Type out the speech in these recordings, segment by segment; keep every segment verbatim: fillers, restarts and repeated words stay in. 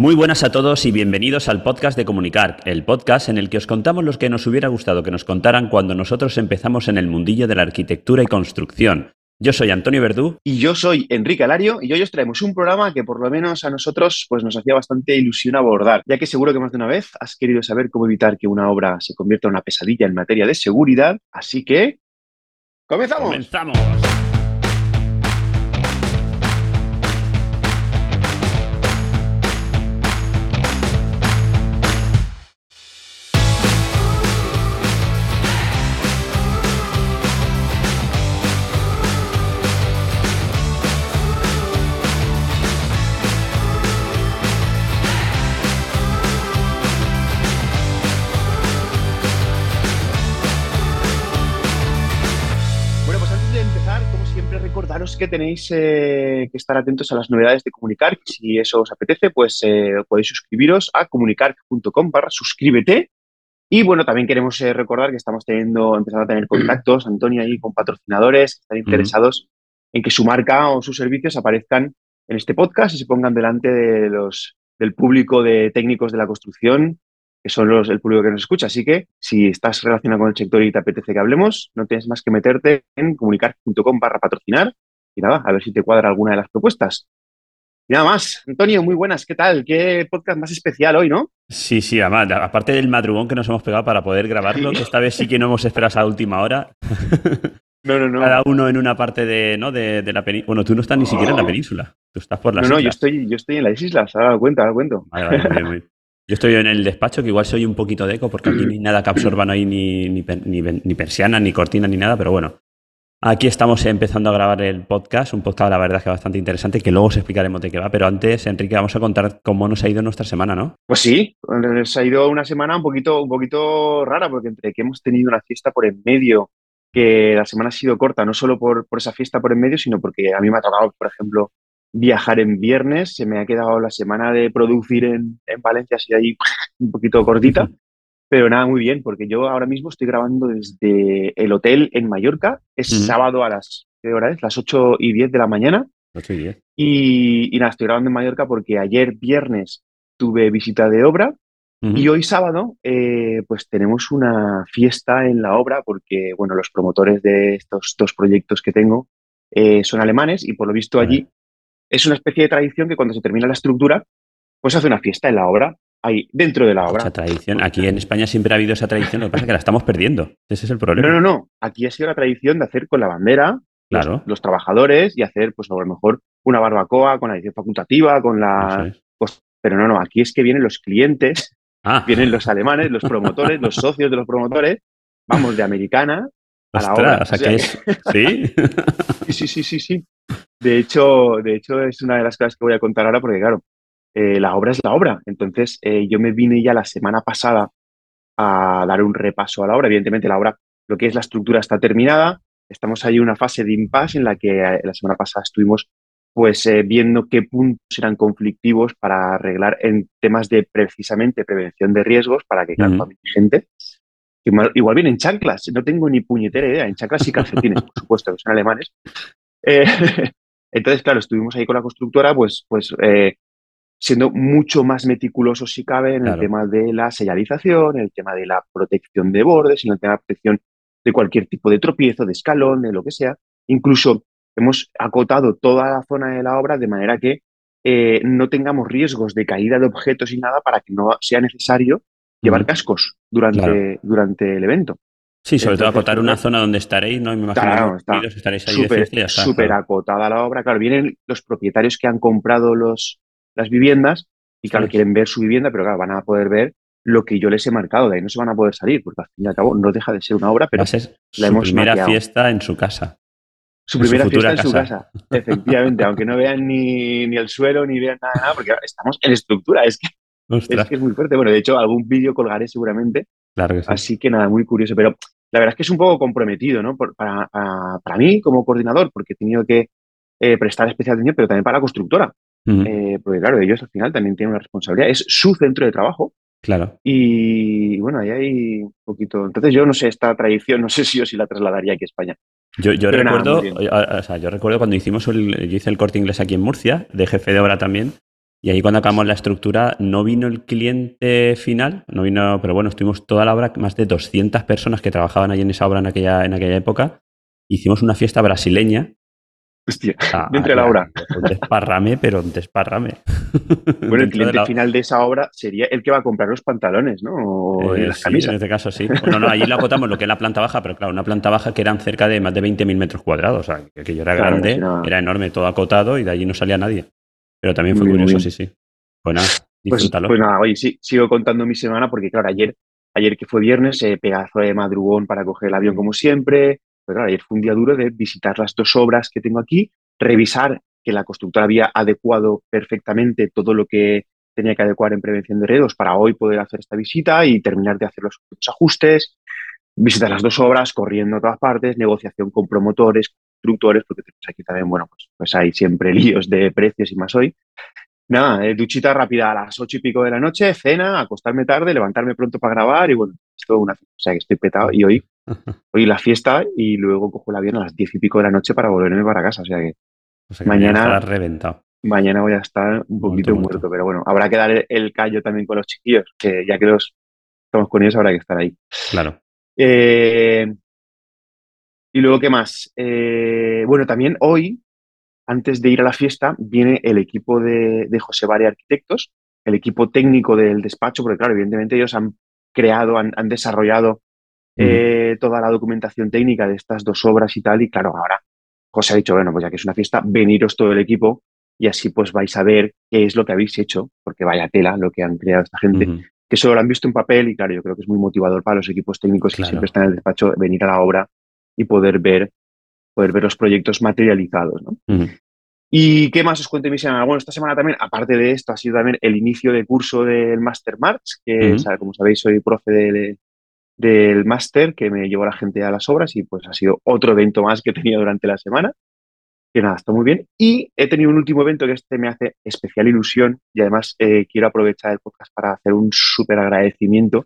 Muy buenas a todos y bienvenidos al podcast de Comunicar, el podcast en el que os contamos los que nos hubiera gustado que nos contaran cuando nosotros empezamos en el mundillo de la arquitectura y construcción. Yo soy Antonio Verdú. Y yo soy Enrique Alario y hoy os traemos un programa que por lo menos a nosotros pues, nos hacía bastante ilusión abordar, ya que seguro que más de una vez has querido saber cómo evitar que una obra se convierta en una pesadilla en materia de seguridad, así que ¡comenzamos! ¡Comenzamos! Que tenéis eh, que estar atentos a las novedades de Comunicar. Si eso os apetece, pues eh, podéis suscribiros a comunicar.com barra suscríbete. Y bueno, también queremos eh, recordar que estamos teniendo, empezando a tener contactos, Antonio, ahí con patrocinadores que están interesados uh-huh. en que su marca o sus servicios aparezcan en este podcast y se pongan delante de los, del público de técnicos de la construcción, que son los, el público que nos escucha. Así que si estás relacionado con el sector y te apetece que hablemos, no tienes más que meterte en comunicar.com barra patrocinar. Y nada, a ver si te cuadra alguna de las propuestas. Y nada más, Antonio, muy buenas, ¿qué tal? Qué podcast más especial hoy, ¿no? Sí, sí, además, aparte del madrugón que nos hemos pegado para poder grabarlo, que esta vez sí que no hemos esperado a última hora. No, no, no. Cada uno en una parte de, ¿no? de, de la península. Bueno, tú no estás ni siquiera en la península, tú estás por las islas. No, no, yo estoy, yo estoy en las islas, ahora lo cuento, ahora lo cuento. Vale, vale, muy bien. Yo estoy en el despacho, que igual soy un poquito de eco, porque aquí no hay nada que absorba, no hay ni, ni, ni, ni persiana, ni cortina, ni nada, pero bueno. Aquí estamos empezando a grabar el podcast, un podcast la verdad es que bastante interesante, que luego os explicaremos de qué va, pero antes, Enrique, vamos a contar cómo nos ha ido nuestra semana, ¿no? Pues sí, nos ha ido una semana un poquito, un poquito rara, porque entre que hemos tenido una fiesta por en medio, que la semana ha sido corta, no solo por, por esa fiesta por en medio, sino porque a mí me ha tocado, por ejemplo, viajar en viernes, se me ha quedado la semana de producir en, en Valencia, así ahí un poquito cortita. Pero nada, muy bien, porque yo ahora mismo estoy grabando desde el hotel en Mallorca. Es uh-huh. sábado a las, ¿qué hora es? Las ocho y diez de la mañana. ocho y diez. Y, y nada, estoy grabando en Mallorca porque ayer viernes tuve visita de obra uh-huh. y hoy sábado eh, pues tenemos una fiesta en la obra porque, bueno, los promotores de estos dos proyectos que tengo eh, son alemanes y por lo visto allí uh-huh. es una especie de tradición que cuando se termina la estructura pues hace una fiesta en la obra. Ahí, dentro de la obra. Esa tradición. Aquí en España siempre ha habido esa tradición, lo que pasa es que la estamos perdiendo. Ese es el problema. No, no, no. Aquí ha sido la tradición de hacer con la bandera claro. los, los trabajadores y hacer, pues a lo mejor, una barbacoa con la edición facultativa, con la... Es. Pues, pero no, no. Aquí es que vienen los clientes, ah. vienen los alemanes, los promotores, los socios de los promotores, vamos, de americana a Ostras, la obra. O sea, que es... ¿Sí? Sí, sí, sí, sí. De hecho, de hecho, es una de las cosas que voy a contar ahora porque, claro, Eh, la obra es la obra. Entonces, eh, yo me vine ya la semana pasada a dar un repaso a la obra. Evidentemente, la obra, lo que es la estructura, está terminada. Estamos ahí en una fase de impasse en la que eh, la semana pasada estuvimos pues, eh, viendo qué puntos eran conflictivos para arreglar en temas de, precisamente, prevención de riesgos para que, claro, uh-huh. gente... Igual vienen chanclas. No tengo ni puñetera idea. En chanclas y calcetines, por supuesto, que son alemanes. Eh, entonces, claro, estuvimos ahí con la constructora, pues... pues eh, siendo mucho más meticuloso si cabe en claro. el tema de la señalización, en el tema de la protección de bordes, en el tema de la protección de cualquier tipo de tropiezo, de escalón, de lo que sea. Incluso hemos acotado toda la zona de la obra de manera que eh, no tengamos riesgos de caída de objetos y nada para que no sea necesario llevar cascos durante, claro. durante el evento. Sí, sobre Entonces, todo acotar una zona donde estaréis, ¿no? Me imagino claro, que los estaréis ahí super, de fiesta y ya está. Súper acotada la obra. Claro, vienen los propietarios que han comprado los... las viviendas y claro, sí. quieren ver su vivienda, pero claro, van a poder ver lo que yo les he marcado, de ahí no se van a poder salir, porque al fin y al cabo no deja de ser una obra, pero la hemos su primera maquillado. Fiesta en su casa. Su en primera su fiesta en casa. Su casa, efectivamente, aunque no vean ni, ni el suelo, ni vean nada, nada porque estamos en estructura, es que, es que es muy fuerte. Bueno, de hecho, algún vídeo colgaré seguramente, claro que sí. así que nada, muy curioso, pero la verdad es que es un poco comprometido, ¿no? Por, para, para, para mí como coordinador, porque he tenido que eh, prestar especial atención, pero también para la constructora. Uh-huh. Eh, porque claro, ellos al final también tienen una responsabilidad, es su centro de trabajo. Claro. Y bueno, ahí hay un poquito. Entonces, yo no sé, esta tradición, no sé si yo sí la trasladaría aquí a España. Yo, yo recuerdo, nada, o sea, yo recuerdo cuando hicimos el, yo hice el Corte Inglés aquí en Murcia, de jefe de obra también, Y ahí cuando acabamos la estructura no vino el cliente final, no vino, pero bueno, estuvimos toda la obra, más de doscientas personas que trabajaban allí en esa obra en aquella, en aquella época. Hicimos una fiesta brasileña. Hostia, ah, dentro de la obra. Un desparrame, pero un desparrame. Bueno, el cliente de la... final de esa obra sería el que va a comprar los pantalones, ¿no? O eh, las sí, camisas. En este caso, sí. Bueno, no, allí la acotamos lo que es la planta baja, pero claro, una planta baja que eran cerca de más de veinte mil metros cuadrados. O sea, que aquello era claro, grande, no, era enorme, todo acotado y de allí no salía nadie. Pero también fue muy curioso, bien. sí, sí. Bueno, disfrútalo. Pues, pues nada, oye, sí, sigo contando mi semana porque, claro, ayer, ayer que fue viernes, eh, pedazo de madrugón para coger el avión como siempre. Pero claro, ayer fue un día duro de visitar las dos obras que tengo aquí, revisar que la constructora había adecuado perfectamente todo lo que tenía que adecuar en prevención de riesgos para hoy poder hacer esta visita y terminar de hacer los ajustes, visitar las dos obras, corriendo a todas partes, negociación con promotores, constructores, porque tenemos aquí también, bueno, pues, pues hay siempre líos de precios y más hoy. Nada, eh, duchita rápida a las ocho y pico de la noche, cena, acostarme tarde, levantarme pronto para grabar y bueno, es todo una... O sea, que estoy petado y hoy... Hoy la fiesta y luego cojo el avión a las diez y pico de la noche para volverme para casa. O sea que, o sea que mañana, mañana, reventado. mañana voy a estar un poquito muerto, muerto. Pero bueno, habrá que dar el callo también con los chiquillos, que ya que los estamos con ellos habrá que estar ahí. Claro. Eh, y luego, ¿qué más? Eh, bueno, también hoy, antes de ir a la fiesta, viene el equipo de, de José Vare Arquitectos, el equipo técnico del despacho, porque claro, evidentemente ellos han creado, han, han desarrollado Eh, toda la documentación técnica de estas dos obras y tal, y claro, ahora José ha dicho, bueno, pues ya que es una fiesta, veniros todo el equipo y así pues vais a ver qué es lo que habéis hecho, porque vaya tela lo que han creado esta gente, uh-huh. que solo lo han visto en papel y claro, yo creo que es muy motivador para los equipos técnicos claro. que siempre están en el despacho, venir a la obra y poder ver, poder ver los proyectos materializados, ¿no? Uh-huh. ¿Y qué más os cuento en mi semana? Bueno, esta semana también, aparte de esto, ha sido también el inicio de curso del Master March, que uh-huh. o sea, como sabéis soy profe de... del máster que me llevó la gente a las obras y pues ha sido otro evento más que he tenido durante la semana. Que nada, está muy bien. Y he tenido un último evento que este me hace especial ilusión y además eh, quiero aprovechar el podcast para hacer un súper agradecimiento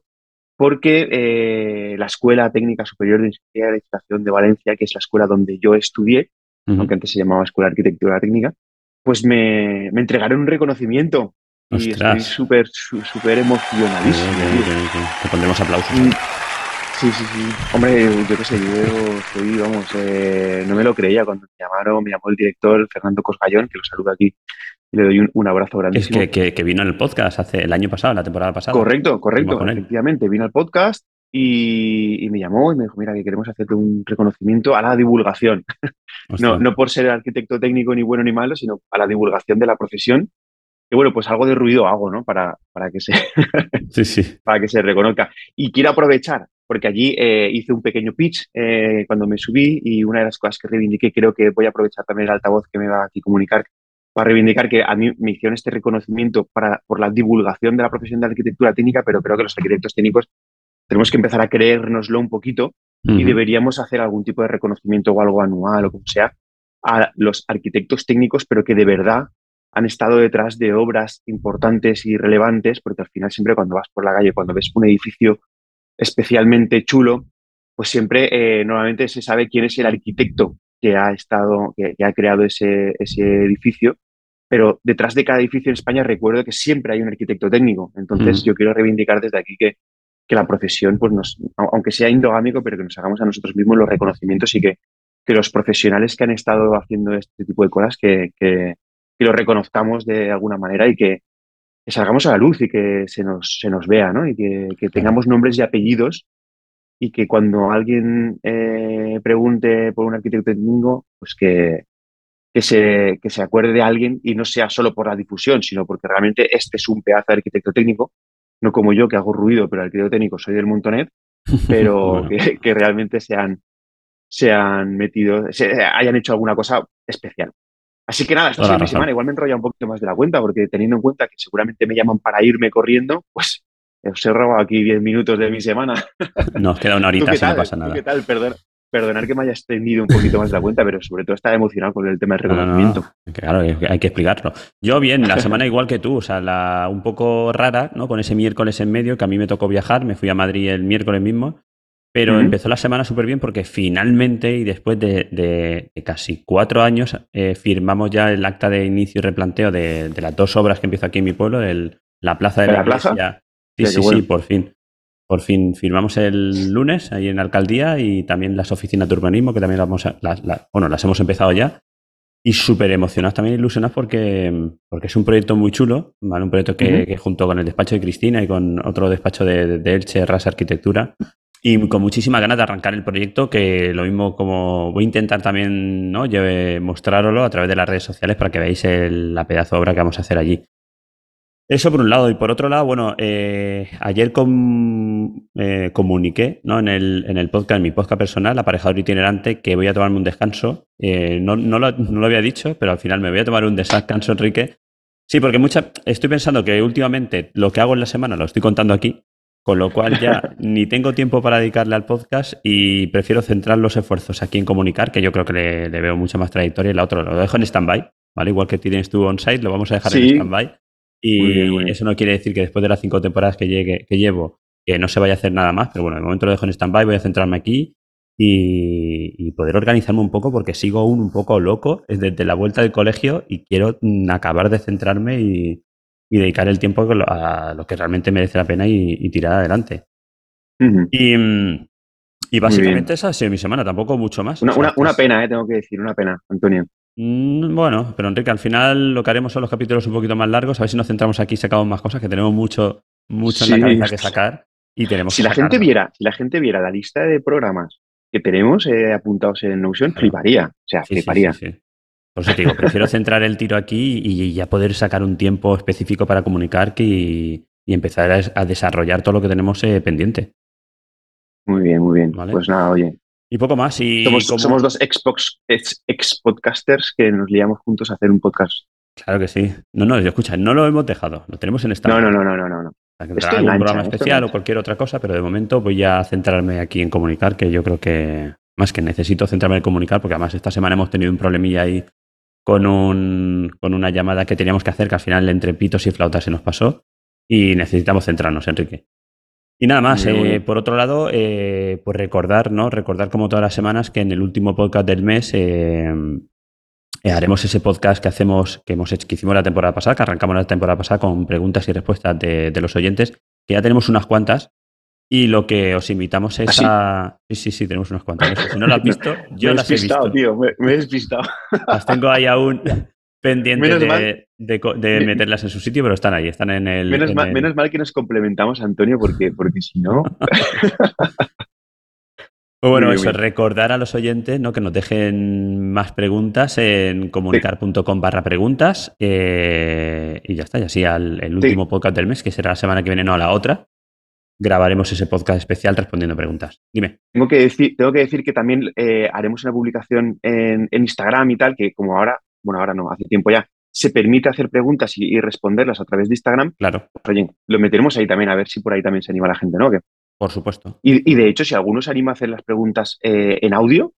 porque eh, la Escuela Técnica Superior de Arquitectura de Valencia, que es la escuela donde yo estudié, uh-huh. aunque antes se llamaba Escuela Arquitectura Técnica, pues me, me entregaron un reconocimiento. Y ¡Ostras! Estoy súper, súper emocionadísimo. Bien, bien, bien, bien. Te pondremos aplausos. ¿eh? Sí, sí, sí. Hombre, yo qué sé, yo soy, vamos, eh, no me lo creía cuando me llamaron, me llamó el director Fernando Cosgallón, que lo saludo aquí y le doy un, un abrazo grandísimo. Es que, que, que vino en el podcast hace el año pasado, la temporada pasada. Correcto, correcto, efectivamente, vino al podcast y, y me llamó y me dijo, mira, que queremos hacerte un reconocimiento a la divulgación. No, no por ser arquitecto técnico ni bueno ni malo, sino a la divulgación de la profesión. Que bueno, pues algo de ruido hago, ¿no? Para, para, que, se sí, sí. para que se reconozca. Y quiero aprovechar, porque allí eh, hice un pequeño pitch eh, cuando me subí y una de las cosas que reivindiqué, creo que voy a aprovechar también el altavoz que me va aquí a comunicar, para reivindicar que a mí me hicieron este reconocimiento para, por la divulgación de la profesión de arquitectura técnica, pero creo que los arquitectos técnicos tenemos que empezar a creérnoslo un poquito uh-huh. y deberíamos hacer algún tipo de reconocimiento o algo anual o como sea a los arquitectos técnicos, pero que de verdad han estado detrás de obras importantes y relevantes, porque al final siempre cuando vas por la calle, cuando ves un edificio especialmente chulo, pues siempre eh, normalmente se sabe quién es el arquitecto que ha estado, que, que ha creado ese, ese edificio, pero detrás de cada edificio en España recuerdo que siempre hay un arquitecto técnico. Entonces mm. yo quiero reivindicar desde aquí que, que la profesión, pues nos, aunque sea endogámico, pero que nos hagamos a nosotros mismos los reconocimientos y que, que los profesionales que han estado haciendo este tipo de cosas, que, que que lo reconozcamos de alguna manera y que, que salgamos a la luz y que se nos, se nos vea, ¿no? Y que, que tengamos nombres y apellidos y que cuando alguien eh, pregunte por un arquitecto técnico, pues que, que, se, que se acuerde de alguien y no sea solo por la difusión, sino porque realmente este es un pedazo de arquitecto técnico, no como yo que hago ruido, pero arquitecto técnico soy del montonet, pero bueno. que, que realmente sean, sean metidos, se hayan hecho alguna cosa especial. Así que nada, esta es mi semana. Igual me enrolla un poquito más de la cuenta, porque teniendo en cuenta que seguramente me llaman para irme corriendo, pues os he robado aquí diez minutos de mi semana. Nos queda una horita, si no pasa nada. ¿Qué tal? Perdón, perdonad que me haya extendido un poquito más de la cuenta, pero sobre todo estaba emocionado con el tema del reconocimiento. No, no, no. Claro, hay que explicarlo. Yo bien, la semana igual que tú, o sea, la, un poco rara, ¿no? Con ese miércoles en medio, que a mí me tocó viajar, me fui a Madrid el miércoles mismo. Pero uh-huh. empezó la semana súper bien porque finalmente, y después de, de, de casi cuatro años, eh, firmamos ya el acta de inicio y replanteo de, de las dos obras que empiezo aquí en mi pueblo, el, la plaza de la, la iglesia. Plaza? Sí, sí, sí, bueno. por fin. Por fin firmamos el lunes ahí en la alcaldía y también las oficinas de urbanismo, que también las, vamos a, las, las, bueno, las hemos empezado ya. Y súper emocionados, también ilusionados porque, porque es un proyecto muy chulo, ¿vale? Un proyecto que, uh-huh. que junto con el despacho de Cristina y con otro despacho de, de, de Elche, R A S Arquitectura, y con muchísimas ganas de arrancar el proyecto, que lo mismo como voy a intentar también, ¿no?, Lleve, mostraroslo a través de las redes sociales para que veáis el, la pedazo de obra que vamos a hacer allí. Eso por un lado. Y por otro lado, bueno, eh, ayer com, eh, comuniqué, ¿no?, en el, en el podcast, en mi podcast personal, Aparejador Itinerante, que voy a tomarme un descanso. Eh, no, no, lo, no lo había dicho, pero al final me voy a tomar un descanso, Enrique. Sí, porque mucha, estoy pensando que últimamente lo que hago en la semana lo estoy contando aquí. Con lo cual ya ni tengo tiempo para dedicarle al podcast y prefiero centrar los esfuerzos aquí en comunicar, que yo creo que le, le veo mucha más trayectoria, y la otra lo dejo en stand-by, ¿vale? Igual que tienes tú on-site, lo vamos a dejar sí. en stand-by. Y muy bien, muy bien. Eso no quiere decir que después de las cinco temporadas que, llegue, que llevo, que no se vaya a hacer nada más, pero bueno, de momento lo dejo en stand-by, voy a centrarme aquí y, y poder organizarme un poco, porque sigo aún un poco loco desde la vuelta del colegio y quiero acabar de centrarme y... y dedicar el tiempo a lo que realmente merece la pena y, y tirar adelante. Uh-huh. Y, y básicamente esa ha sido mi semana, tampoco mucho más. Una, o sea, una, una pena, eh, tengo que decir, una pena, Antonio. Mm, bueno, pero Enrique, al final lo que haremos son los capítulos un poquito más largos, a ver si nos centramos aquí y sacamos más cosas, que tenemos mucho, mucho sí. en la cabeza que sacar. Y tenemos si, que la gente viera, si la gente viera la lista de programas que tenemos eh, apuntados en Notion, claro. fliparía, o sea, sí, fliparía. Sí, sí, sí. Por eso te digo, prefiero centrar el tiro aquí y ya poder sacar un tiempo específico para comunicar que y, y empezar a, a desarrollar todo lo que tenemos eh, pendiente. Muy bien, muy bien. ¿Vale? Pues nada, oye. Y poco más. Y somos, somos dos ex-box, ex, ex-podcasters que nos liamos juntos a hacer un podcast. Claro que sí. No, no, escucha, no lo hemos dejado. Lo tenemos en esta. No, no, no, no, no, no. no. O sea, que algún mancha, programa especial o cualquier otra cosa, pero de momento voy a centrarme aquí en comunicar, que yo creo que más que necesito centrarme en comunicar, porque además esta semana hemos tenido un problemilla ahí con un con una llamada que teníamos que hacer, que al final entre pitos y flautas se nos pasó y necesitamos centrarnos, Enrique. Y nada más, eh, por otro lado, eh, pues recordar, ¿no? Recordar como todas las semanas que en el último podcast del mes eh, eh, haremos ese podcast que hacemos, que hemos hecho, que hicimos la temporada pasada, que arrancamos la temporada pasada con preguntas y respuestas de, de los oyentes, que ya tenemos unas cuantas. Y lo que os invitamos es ¿Ah, sí? a... Sí, sí, sí, tenemos unas cuantas. Si no las has visto, yo me las he visto. Tío, me, me he despistado, tío. Las tengo ahí aún pendientes de, de, de meterlas en su sitio, pero están ahí, están en el... Menos, en mal, el... menos mal que nos complementamos, Antonio, porque, porque si no... Pues bueno, muy eso, bien. Recordar a los oyentes, ¿no?, que nos dejen más preguntas en comunicar.com barra preguntas eh, y ya está, y así al el último sí. podcast del mes, que será la semana que viene, no, a la otra. Grabaremos ese podcast especial respondiendo preguntas. Dime. Tengo que decir, tengo que, decir que también eh, haremos una publicación en, en Instagram y tal, que como ahora, bueno, ahora no, hace tiempo ya, se permite hacer preguntas y, y responderlas a través de Instagram. Claro. Pues, oye, lo meteremos ahí también, a ver si por ahí también se anima la gente, ¿no? ¿Qué? Por supuesto. Y, y de hecho, si alguno se anima a hacer las preguntas eh, en audio,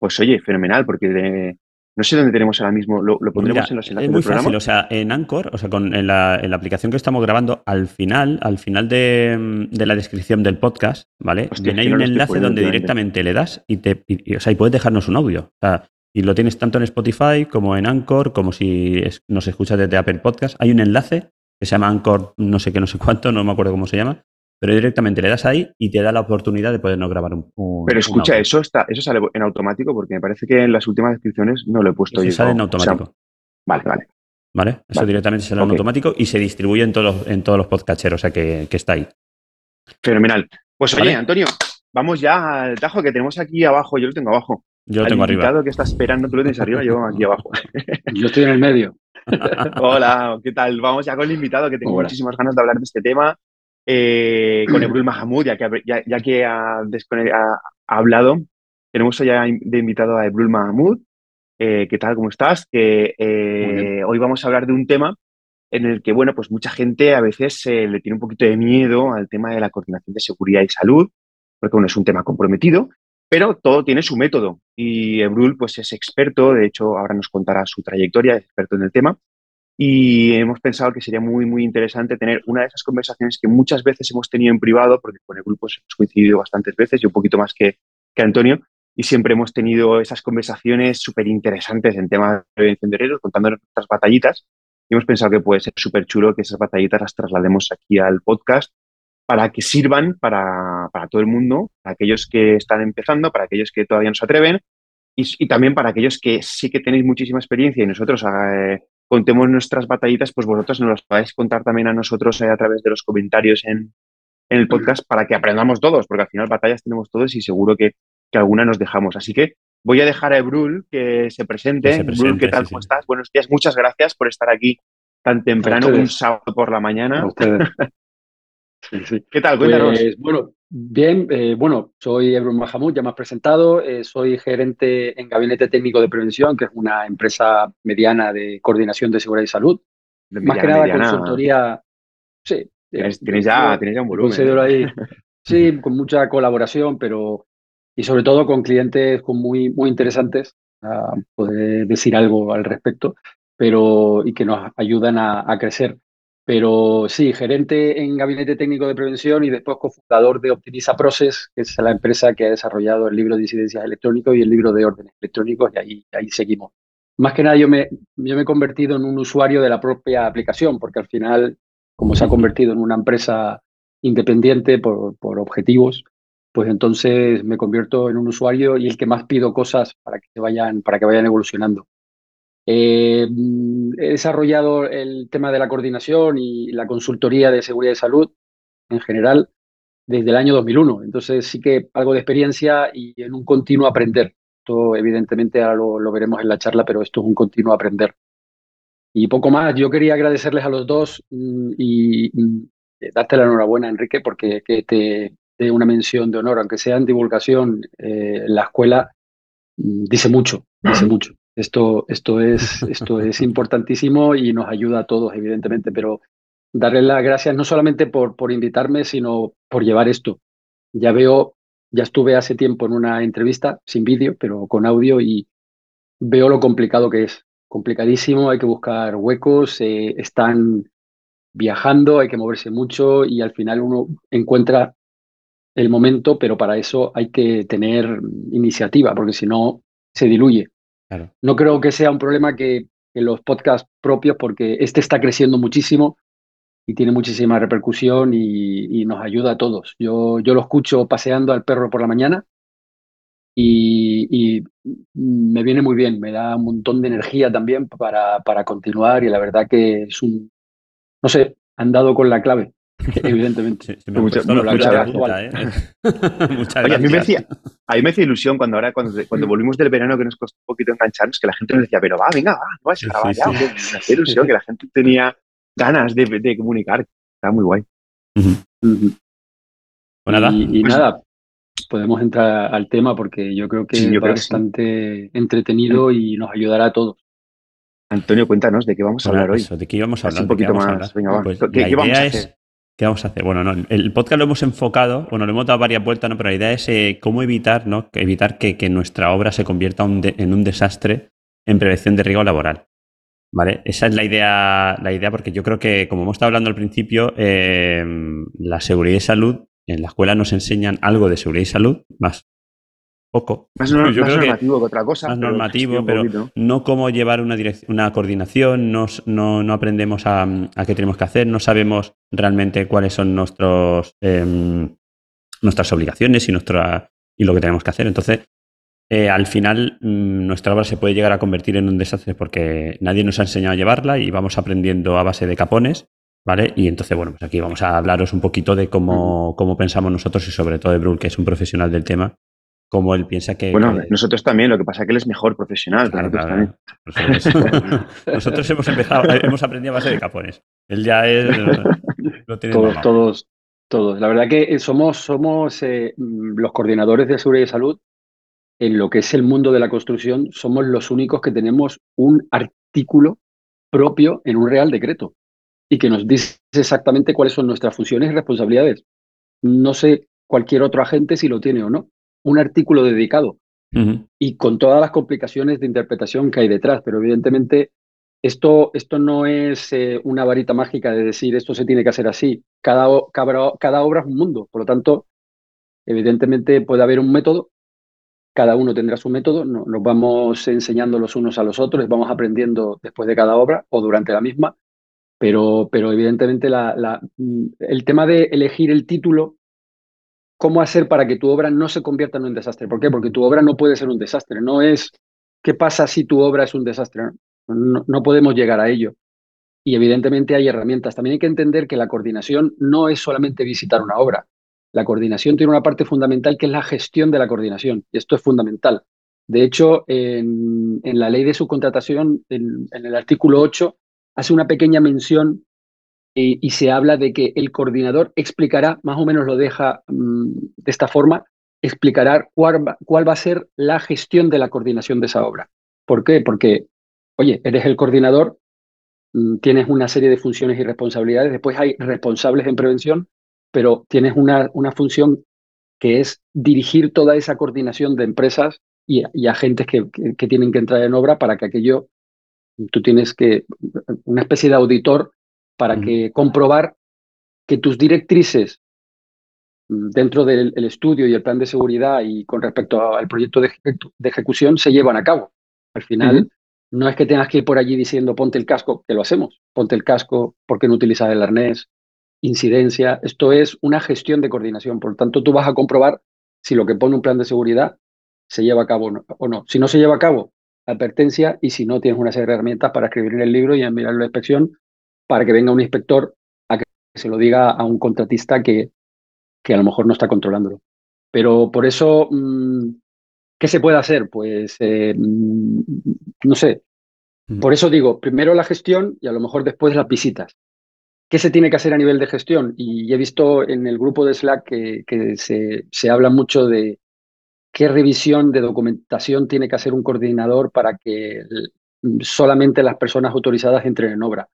pues oye, fenomenal, porque... De, no sé dónde tenemos ahora mismo, lo, lo pondremos Mira, en los enlaces del programa. Es muy fácil, o sea, en Anchor, o sea, con, en, la, en la aplicación que estamos grabando, al final, al final de, de la descripción del podcast, ¿vale? Hostia, viene ahí un enlace donde directamente le das y te y, y, o sea, y puedes dejarnos un audio. O sea, y lo tienes tanto en Spotify como en Anchor, como si es, nos escuchas desde Apple Podcast. Hay un enlace que se llama Anchor no sé qué, no sé cuánto, no me acuerdo cómo se llama, pero directamente le das ahí y te da la oportunidad de podernos grabar un, un Pero escucha, un eso está eso sale en automático, porque me parece que en las últimas descripciones no lo he puesto yo. Sale en automático. O sea, vale, vale. Vale, eso vale. directamente sale okay. en automático y se distribuye en todos los, en todos los podcasteros, o sea que, que está ahí. Fenomenal. Pues ¿Vale? oye, Antonio, vamos ya al tajo que tenemos aquí abajo. Yo lo tengo abajo. Yo lo tengo arriba. El invitado que está esperando, tú lo tienes arriba, yo aquí abajo. Yo estoy en el medio. Hola, ¿qué tal? Vamos ya con el invitado, que tengo Hola. muchísimas ganas de hablar de este tema. Eh, con Ebrul Mahamud, ya que, ya, ya que ha, ha, ha hablado, tenemos ya de invitado a Ebrul Mahamud. Eh, ¿Qué tal? ¿Cómo estás? Eh, eh, hoy vamos a hablar de un tema en el que, bueno, pues mucha gente a veces eh, le tiene un poquito de miedo al tema de la coordinación de seguridad y salud, porque, bueno, es un tema comprometido, pero todo tiene su método. Y Ebrul, pues, es experto, de hecho, ahora nos contará su trayectoria, es experto en el tema. y hemos pensado que sería muy, muy interesante tener una de esas conversaciones que muchas veces hemos tenido en privado, porque con el grupo hemos coincidido bastantes veces, yo un poquito más que, que Antonio, y siempre hemos tenido esas conversaciones súper interesantes en temas de prevención de riesgos, contándonos nuestras batallitas, y hemos pensado que puede ser súper chulo que esas batallitas las traslademos aquí al podcast para que sirvan para, para todo el mundo, para aquellos que están empezando, para aquellos que todavía no se atreven, y, y también para aquellos que sí que tenéis muchísima experiencia y nosotros... Eh, contemos nuestras batallitas, pues vosotros nos las podéis contar también a nosotros eh, a través de los comentarios en, en el podcast para que aprendamos todos, porque al final batallas tenemos todos y seguro que, que alguna nos dejamos. Así que voy a dejar a Ebrul que se presente. Que se presente Ebrul, ¿qué tal? Sí, ¿cómo sí. estás? Buenos días, muchas gracias por estar aquí tan temprano, un sábado por la mañana. Sí, sí. ¿Qué tal? Cuéntanos. Pues, bueno, bien, eh, bueno, soy Ebrul Mahamud, ya me has presentado, eh, soy gerente en Gabinete Técnico de Prevención, que es una empresa mediana de coordinación de seguridad y salud. Mediana, Más que nada mediana. consultoría. Sí. Tienes, tienes, ya, tienes ya un volumen. Ahí, sí, con mucha colaboración, pero y sobre todo con clientes con muy, muy interesantes, a poder decir algo al respecto, pero y que nos ayudan a, a crecer. Pero sí, gerente en Gabinete Técnico de Prevención y después cofundador de Optimiza Process, que es la empresa que ha desarrollado el libro de incidencias electrónico y el libro de órdenes electrónicos, y ahí, ahí seguimos. Más que nada yo me, yo me he convertido en un usuario de la propia aplicación, porque al final, como se ha convertido en una empresa independiente por, por objetivos, pues entonces me convierto en un usuario y el que más pido cosas para que vayan, para que vayan evolucionando. Eh, he desarrollado el tema de la coordinación y la consultoría de seguridad y salud en general desde el año dos mil uno. Entonces sí que algo de experiencia y en un continuo aprender. Esto evidentemente ahora lo, lo veremos en la charla, pero esto es un continuo aprender. Y poco más, yo quería agradecerles a los dos y, y darte la enhorabuena, Enrique, porque que te dé una mención de honor, aunque sea en divulgación, eh, la escuela dice mucho, dice mucho. Esto, esto, es, esto es importantísimo y nos ayuda a todos, evidentemente, pero darles las gracias no solamente por, por invitarme, sino por llevar esto. Ya veo, ya estuve hace tiempo en una entrevista, sin vídeo, pero con audio, y veo lo complicado que es. Complicadísimo, hay que buscar huecos, eh, están viajando, hay que moverse mucho y al final uno encuentra el momento, pero para eso hay que tener iniciativa, porque si no se diluye. Claro. No creo que sea un problema que, que los podcasts propios, porque este está creciendo muchísimo y tiene muchísima repercusión y, y nos ayuda a todos. Yo, yo lo escucho paseando al perro por la mañana y, y me viene muy bien, me da un montón de energía también para, para continuar y la verdad que es un, no sé, han dado con la clave. Evidentemente. Sí, sí, me mucha, mucha, mucha pregunta, ¿eh? Oye, a mí me hacía, a mí me hacía ilusión cuando ahora, cuando, cuando volvimos del verano, que nos costó un poquito engancharnos, que la gente nos decía, pero va, venga, va, no vas a grabar ya. Me hacía ilusión que la gente tenía ganas de, de comunicar. Está muy guay. Uh-huh. Bueno, y, y nada, podemos entrar al tema porque yo creo que sí, yo es creo bastante que sí. entretenido y nos ayudará a todos. Antonio, cuéntanos de qué vamos a bueno, hablar eso, hoy. ¿De qué íbamos a hablar? Un poquito más. Venga, va. Pues, ¿Qué, ¿qué vamos a hacer? Es... ¿Qué vamos a hacer? Bueno, no, el podcast lo hemos enfocado, bueno, le hemos dado varias vueltas, ¿no? Pero la idea es eh, cómo evitar, ¿no? Evitar que, que nuestra obra se convierta un de, en un desastre en prevención de riesgo laboral, ¿vale? Esa es la idea, la idea porque yo creo que, como hemos estado hablando al principio, eh, la seguridad y salud, en la escuela nos enseñan algo de seguridad y salud, más poco. Más, no, yo más creo normativo que, que otra cosa. Más pero normativo, pero no cómo llevar una, una coordinación, nos, no, no aprendemos a, a qué tenemos que hacer, no sabemos realmente cuáles son nuestros eh, nuestras obligaciones y, nuestra, y lo que tenemos que hacer. Entonces, eh, al final, nuestra obra se puede llegar a convertir en un desastre porque nadie nos ha enseñado a llevarla y vamos aprendiendo a base de capones, ¿vale? Y entonces, bueno, pues aquí vamos a hablaros un poquito de cómo, cómo pensamos nosotros y sobre todo Ebrul, que es un profesional del tema, como él piensa que... Bueno, que, nosotros también, lo que pasa es que él es mejor profesional. Claro, claro, nosotros, nosotros hemos empezado, hemos aprendido a base de capones. Él ya es... Lo tiene todos, todos, todos. La verdad que somos, somos eh, los coordinadores de seguridad y salud, en lo que es el mundo de la construcción, somos los únicos que tenemos un artículo propio en un Real Decreto y que nos dice exactamente cuáles son nuestras funciones y responsabilidades. No sé cualquier otro agente si lo tiene o no. Un artículo dedicado, uh-huh, y con todas las complicaciones de interpretación que hay detrás, pero evidentemente Esto, esto no es eh, una varita mágica de decir esto se tiene que hacer así. Cada, cada, cada obra es un mundo, por lo tanto, evidentemente puede haber un método, cada uno tendrá su método, no, nos vamos enseñando los unos a los otros, vamos aprendiendo después de cada obra o durante la misma, pero, pero evidentemente la, la, el tema de elegir el título, cómo hacer para que tu obra no se convierta en un desastre. ¿Por qué? Porque tu obra no puede ser un desastre, no es qué pasa si tu obra es un desastre, ¿no? No, no podemos llegar a ello. Y evidentemente hay herramientas. También hay que entender que la coordinación no es solamente visitar una obra. La coordinación tiene una parte fundamental que es la gestión de la coordinación. Y esto es fundamental. De hecho, en, en la ley de subcontratación, en, en el artículo ocho, hace una pequeña mención y, y se habla de que el coordinador explicará, más o menos lo deja mmm, de esta forma, explicará cuál va, cuál va a ser la gestión de la coordinación de esa obra. ¿Por qué? Porque oye, eres el coordinador, tienes una serie de funciones y responsabilidades, después hay responsables en prevención, pero tienes una, una función que es dirigir toda esa coordinación de empresas y, y agentes que, que, que tienen que entrar en obra para que aquello, tú tienes que, una especie de auditor para que comprobar que tus directrices dentro del el estudio y el plan de seguridad y con respecto al proyecto de, de ejecución se llevan a cabo. Al final... Uh-huh. No es que tengas que ir por allí diciendo ponte el casco, que lo hacemos, ponte el casco, ¿por qué no utilizas el arnés? Incidencia, esto es una gestión de coordinación, por lo tanto tú vas a comprobar si lo que pone un plan de seguridad se lleva a cabo o no. Si no se lleva a cabo, advertencia, y si no tienes una serie de herramientas para escribir en el libro y enviarlo a la inspección para que venga un inspector a que se lo diga a un contratista que, que a lo mejor no está controlándolo. Pero por eso... Mmm, ¿qué se puede hacer? Pues, eh, no sé. Por eso digo, primero la gestión y a lo mejor después las visitas. ¿Qué se tiene que hacer a nivel de gestión? Y he visto en el grupo de Slack que, que se, se habla mucho de qué revisión de documentación tiene que hacer un coordinador para que solamente las personas autorizadas entren en obra.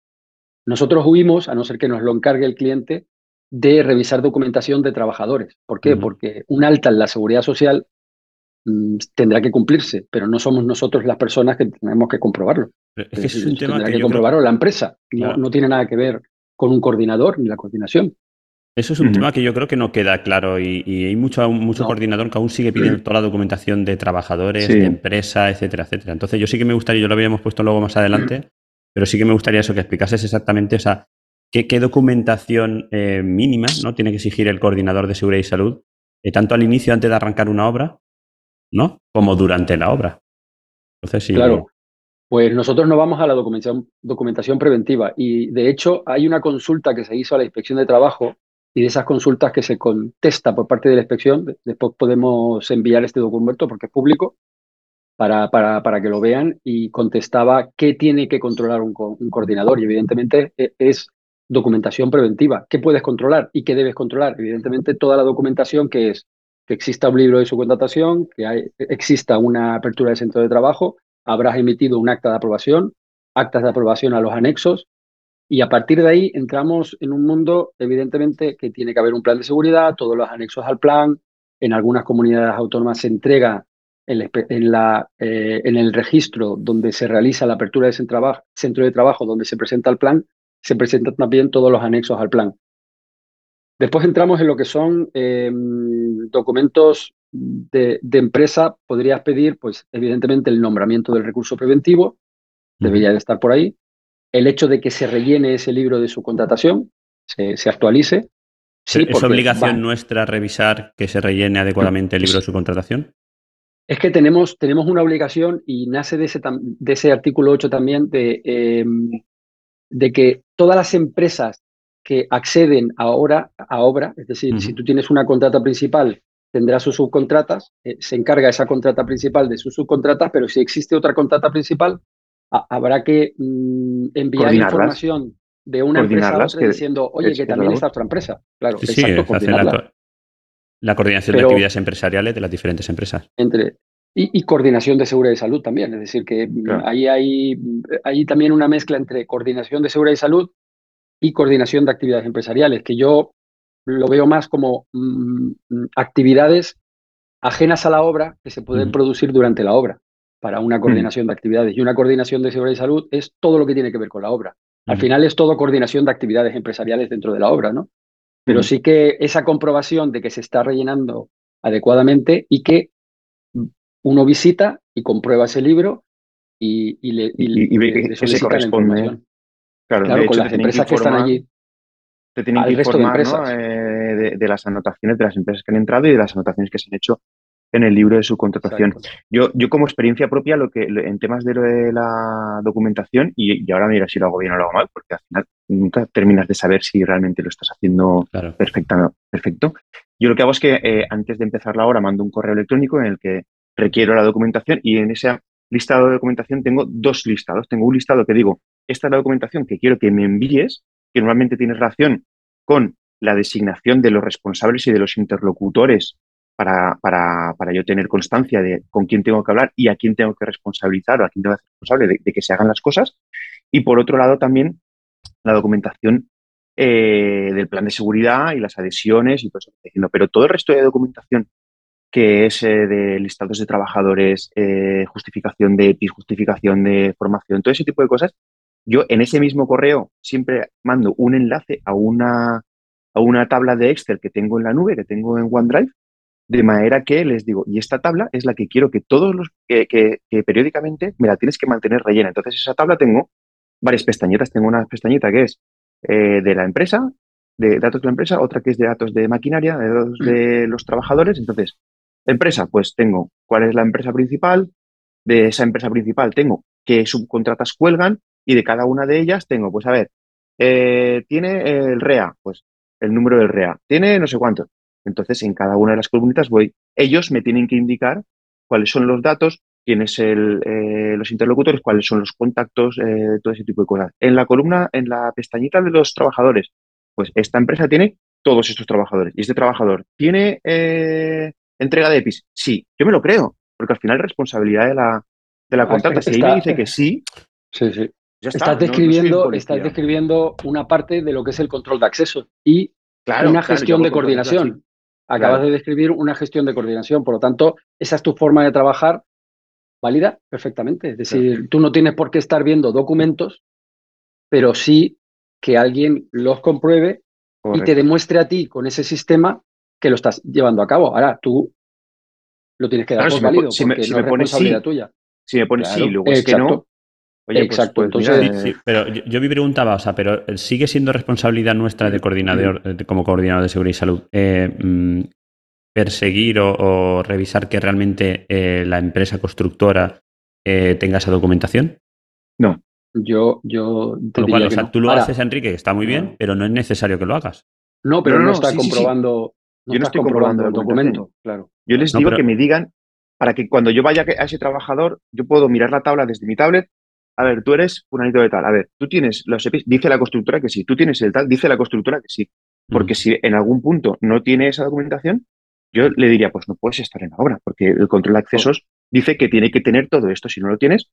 Nosotros huimos, a no ser que nos lo encargue el cliente, de revisar documentación de trabajadores. ¿Por qué? Uh-huh. Porque un alta en la seguridad social tendrá que cumplirse, pero no somos nosotros las personas que tenemos que comprobarlo. Es que es un tema que, que comprobarlo creo... la empresa. No, claro. No tiene nada que ver con un coordinador ni la coordinación. Eso es un uh-huh. tema que yo creo que no queda claro y, y hay mucho, mucho no. coordinador que aún sigue pidiendo toda la documentación de trabajadores, sí. de empresa, etcétera, etcétera. Entonces yo sí que me gustaría, yo lo habíamos puesto luego más adelante, uh-huh. pero sí que me gustaría eso, que explicases exactamente esa, qué, qué documentación eh, mínima no tiene que exigir el coordinador de seguridad y salud, eh, tanto al inicio, antes de arrancar una obra, ¿no? Como durante la obra. Entonces, sí. Claro, pues nosotros nos vamos a la documentación, documentación preventiva y de hecho hay una consulta que se hizo a la Inspección de Trabajo y de esas consultas que se contesta por parte de la inspección, después podemos enviar este documento porque es público para, para, para que lo vean y contestaba qué tiene que controlar un, un coordinador y evidentemente es documentación preventiva. ¿Qué puedes controlar y qué debes controlar? Evidentemente toda la documentación que es que exista un libro de subcontratación, que hay, exista una apertura de centro de trabajo, habrás emitido un acta de aprobación, actas de aprobación a los anexos, y a partir de ahí entramos en un mundo, evidentemente, que tiene que haber un plan de seguridad, todos los anexos al plan, en algunas comunidades autónomas se entrega en, en, la, eh, en el registro donde se realiza la apertura de centro de trabajo, donde se presenta el plan, se presentan también todos los anexos al plan. Después entramos en lo que son eh, documentos de, de empresa. Podrías pedir, pues, evidentemente, el nombramiento del recurso preventivo, debería de estar por ahí, el hecho de que se rellene ese libro de subcontratación, se, se actualice. Sí, ¿es obligación va. nuestra revisar que se rellene adecuadamente el libro de subcontratación? Es que tenemos, tenemos una obligación y nace de ese, de ese artículo ocho también de, eh, de que todas las empresas que acceden a obra, a obra es decir, uh-huh. si tú tienes una contrata principal, tendrá sus subcontratas, eh, se encarga esa contrata principal de sus subcontratas, pero si existe otra contrata principal, a, habrá que mm, enviar información de una empresa a otra que, diciendo, oye, es, que también está otra empresa. Claro, sí, exacto, sí, la, la coordinación pero, de actividades empresariales de las diferentes empresas. Entre, y, y coordinación de seguridad y salud también, es decir, que claro. ahí hay, hay también una mezcla entre coordinación de seguridad y salud y coordinación de actividades empresariales, que yo lo veo más como mmm, actividades ajenas a la obra que se pueden producir durante la obra. para una coordinación de actividades. Y una coordinación de seguridad y salud es todo lo que tiene que ver con la obra. Al final es todo coordinación de actividades empresariales dentro de la obra, ¿no? Pero sí que esa comprobación de que se está rellenando adecuadamente y que uno visita y comprueba ese libro y, y le, y, y, y le, le solicita la información. Claro, claro, con las empresas que están allí. Te tienen que informar, ¿no? eh, de, de las anotaciones de las empresas que han entrado y de las anotaciones que se han hecho en el libro de su contratación. Yo, yo como experiencia propia, lo que en temas de, lo de la documentación, y, y ahora mira si lo hago bien o lo hago mal, porque al final nunca terminas de saber si realmente lo estás haciendo claro. perfecta, perfecto. Yo lo que hago es que eh, antes de empezar la obra mando un correo electrónico en el que requiero la documentación y en ese listado de documentación tengo dos listados. Tengo un listado que digo, esta es la documentación que quiero que me envíes, que normalmente tiene relación con la designación de los responsables y de los interlocutores Para, para, para yo tener constancia de con quién tengo que hablar y a quién tengo que responsabilizar o a quién tengo que hacer responsable de, de que se hagan las cosas. Y por otro lado también la documentación eh, del plan de seguridad y las adhesiones y todo eso que estoy diciendo. Pero todo el resto de documentación que es eh, de listados de trabajadores, eh, justificación de E P I S, justificación de formación, todo ese tipo de cosas, yo en ese mismo correo siempre mando un enlace a una, a una tabla de Excel que tengo en la nube, que tengo en OneDrive, de manera que les digo, y esta tabla es la que quiero que todos los, que, que, que periódicamente me la tienes que mantener rellena. Entonces, esa tabla tengo varias pestañetas. Tengo una pestañita que es eh, de la empresa, de datos de la empresa, otra que es de datos de maquinaria, de datos de los trabajadores. Entonces, empresa, pues tengo cuál es la empresa principal, de esa empresa principal tengo qué subcontratas cuelgan y de cada una de ellas tengo, pues a ver, eh, tiene el R E A, pues el número del R E A, tiene no sé cuánto. Entonces, en cada una de las columnitas voy, ellos me tienen que indicar cuáles son los datos, quién es el, eh, los interlocutores, cuáles son los contactos, eh, todo ese tipo de cosas. En la columna, en la pestañita de los trabajadores, pues esta empresa tiene todos estos trabajadores. Y este trabajador tiene eh, entrega de E P I S. Sí, yo me lo creo, porque al final es responsabilidad de la, de la contrata. Si ella me dice que sí, sí, sí. Ya está, estás describiendo, no, no estás describiendo una parte de lo que es el control de acceso y claro, una claro, gestión de coordinación. Acabas claro. de describir una gestión de coordinación, por lo tanto, esa es tu forma de trabajar válida perfectamente. Es decir, claro. tú no tienes por qué estar viendo documentos, pero sí que alguien los compruebe Correcto. Y te demuestre a ti con ese sistema que lo estás llevando a cabo. Ahora, tú lo tienes que dar claro, por si válido, me, si porque me, si no me es pones responsabilidad sí. tuya. Si me pones claro. sí, luego Exacto. es que no. Oye, Exacto, pues, pues, entonces... Sí, sí. Pero yo, yo me preguntaba, o sea, pero sigue siendo responsabilidad nuestra de coordinador, de, como coordinador de seguridad y salud, eh, mm, perseguir o, o revisar que realmente eh, la empresa constructora eh, tenga esa documentación. No, yo, yo te lo diría cual, o sea, que no. Tú lo Ahora, haces, Enrique, que está muy bien, pero no es necesario que lo hagas. No, pero no, no, no está sí, comprobando. Sí, sí. No yo no estoy comprobando, comprobando el documento. documento. Claro. Yo les no, digo pero... que me digan para que cuando yo vaya a ese trabajador, yo puedo mirar la tabla desde mi tablet. A ver, tú eres un anito de tal. A ver, tú tienes los E P I S, dice la constructora que sí. Tú tienes el tal, dice la constructora que sí. Porque si en algún punto no tiene esa documentación, yo le diría, pues no puedes estar en la obra, porque el control de accesos oh. dice que tiene que tener todo esto. Si no lo tienes,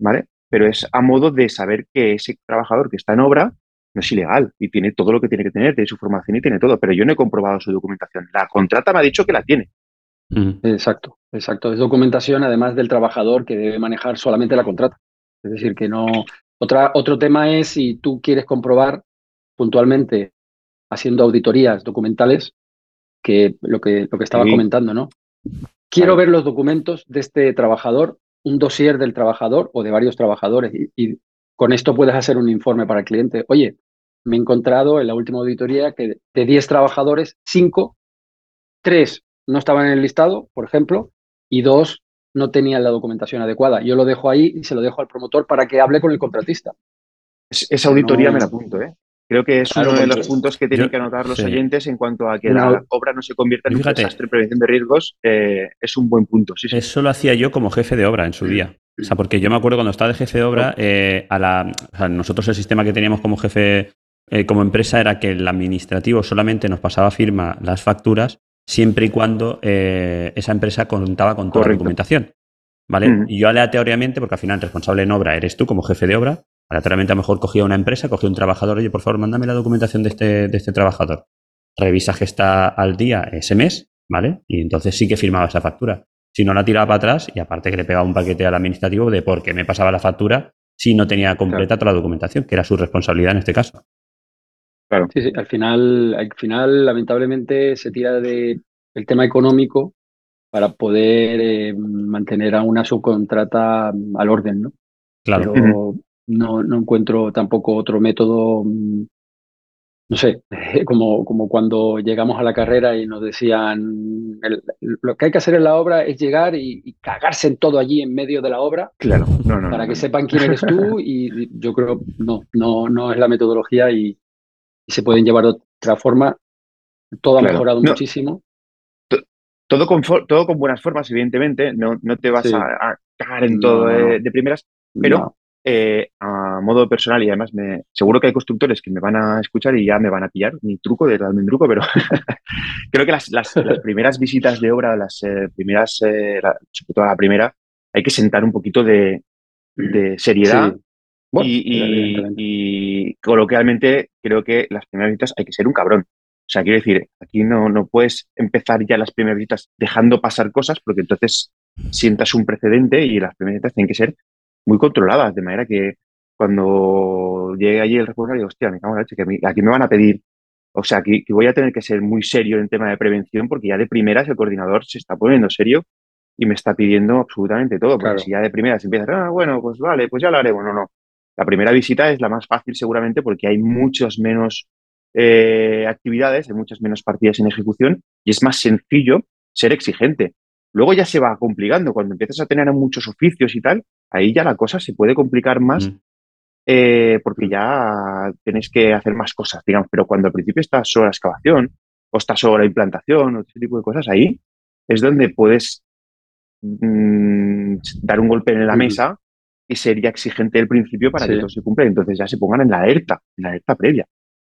¿vale? Pero es a modo de saber que ese trabajador que está en obra no es ilegal y tiene todo lo que tiene que tener, tiene su formación y tiene todo. Pero yo no he comprobado su documentación. La contrata me ha dicho que la tiene. Mm. Exacto, exacto. Es documentación, además del trabajador que debe manejar solamente la contrata. Es decir, que no... Otra, otro tema es si tú quieres comprobar puntualmente, haciendo auditorías documentales, que lo que, lo que estaba sí. comentando, ¿no? Quiero ver los documentos de este trabajador, un dossier del trabajador o de varios trabajadores, y, y con esto puedes hacer un informe para el cliente. Oye, me he encontrado en la última auditoría que de diez trabajadores, cinco, tres no estaban en el listado, por ejemplo, y dos no tenían la documentación adecuada. Yo lo dejo ahí y se lo dejo al promotor para que hable con el contratista. Es, esa auditoría no, me la apunto, ¿eh? Creo que es claro, uno de los puntos que tienen yo, que anotar los sí. oyentes en cuanto a que no. la obra no se convierta en un desastre de prevención de riesgos. Eh, es un buen punto. Sí, sí. Eso lo hacía yo como jefe de obra en su día. O sea, porque yo me acuerdo cuando estaba de jefe de obra, eh, a la, o sea, nosotros el sistema que teníamos como jefe, eh, como empresa, era que el administrativo solamente nos pasaba firma las facturas siempre y cuando eh, esa empresa contaba con toda Correcto. La documentación, ¿vale? Mm. Y yo aleatoriamente, porque al final el responsable en obra eres tú como jefe de obra, aleatoriamente a lo mejor cogía una empresa, cogía un trabajador, oye, por favor, mándame la documentación de este, de este trabajador. Revisas que está al día ese mes, ¿vale? Y entonces sí que firmaba esa factura. Si no, la tiraba para atrás y aparte que le pegaba un paquete al administrativo de por qué me pasaba la factura si no tenía completa claro. toda la documentación, que era su responsabilidad en este caso. Claro. Sí, sí. Al final, al final, lamentablemente, se tira de el tema económico para poder eh, mantener a una subcontrata al orden, ¿no? Claro. Pero no, no encuentro tampoco otro método, no sé, como, como cuando llegamos a la carrera y nos decían el, lo que hay que hacer en la obra es llegar y, y cagarse en todo allí en medio de la obra. Claro, no, no. Para no, que no. sepan quién eres tú y yo creo no, no, no es la metodología y, y se pueden llevar de otra forma. Todo claro. ha mejorado no. muchísimo. Todo con, todo con buenas formas, evidentemente, no, no te vas sí. a, a cagar en todo no, de, de primeras, pero no. eh, a modo personal, y además me, seguro que hay constructores que me van a escuchar y ya me van a pillar, mi truco del almendruco, pero creo que las, las, las primeras visitas de obra, las eh, primeras, eh, la, sobre todo la primera, hay que sentar un poquito de, de seriedad sí. bueno, y, y, y coloquialmente creo que las primeras visitas hay que ser un cabrón. O sea, quiero decir, aquí no, no puedes empezar ya las primeras visitas dejando pasar cosas porque entonces sientas un precedente y las primeras visitas tienen que ser muy controladas, de manera que cuando llegue allí el responsable, digo, hostia, me cago en la leche, que aquí me van a pedir, o sea, que, que voy a tener que ser muy serio en tema de prevención porque ya de primeras el coordinador se está poniendo serio y me está pidiendo absolutamente todo, porque claro. si ya de primeras empiezas, ah, bueno, pues vale, pues ya lo haré, bueno, no. La primera visita es la más fácil seguramente porque hay muchos menos... Eh, actividades, hay muchas menos partidas en ejecución y es más sencillo ser exigente. Luego ya se va complicando, cuando empiezas a tener muchos oficios y tal, ahí ya la cosa se puede complicar más mm. eh, porque ya tenéis que hacer más cosas, digamos, pero cuando al principio estás sobre la excavación o estás sobre la implantación o ese tipo de cosas, ahí es donde puedes mm, dar un golpe en la mesa y ser ya exigente al principio para sí. que todo se cumpla, entonces ya se pongan en la alerta, en la alerta previa.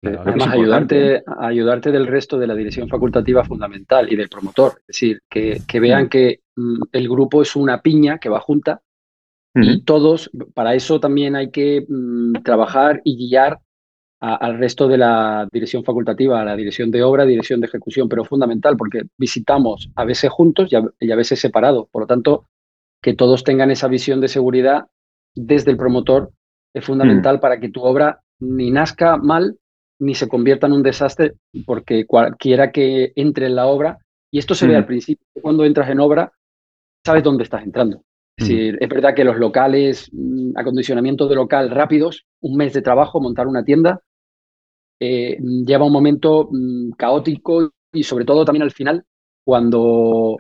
Pero además, ayudarte, ayudarte del resto de la dirección facultativa fundamental y del promotor. Es decir, que, que vean que mm, el grupo es una piña que va junta uh-huh. y todos, para eso también hay que mm, trabajar y guiar a, al resto de la dirección facultativa, a la dirección de obra, dirección de ejecución, pero fundamental porque visitamos a veces juntos y a, y a veces separados. Por lo tanto, que todos tengan esa visión de seguridad desde el promotor es fundamental uh-huh. para que tu obra ni nazca mal, ni se convierta en un desastre porque cualquiera que entre en la obra, y esto se mm. ve al principio, cuando entras en obra, sabes dónde estás entrando. Es mm. decir, es verdad que los locales, acondicionamiento de local rápidos, un mes de trabajo, montar una tienda, eh, lleva un momento mm, caótico y sobre todo también al final, cuando,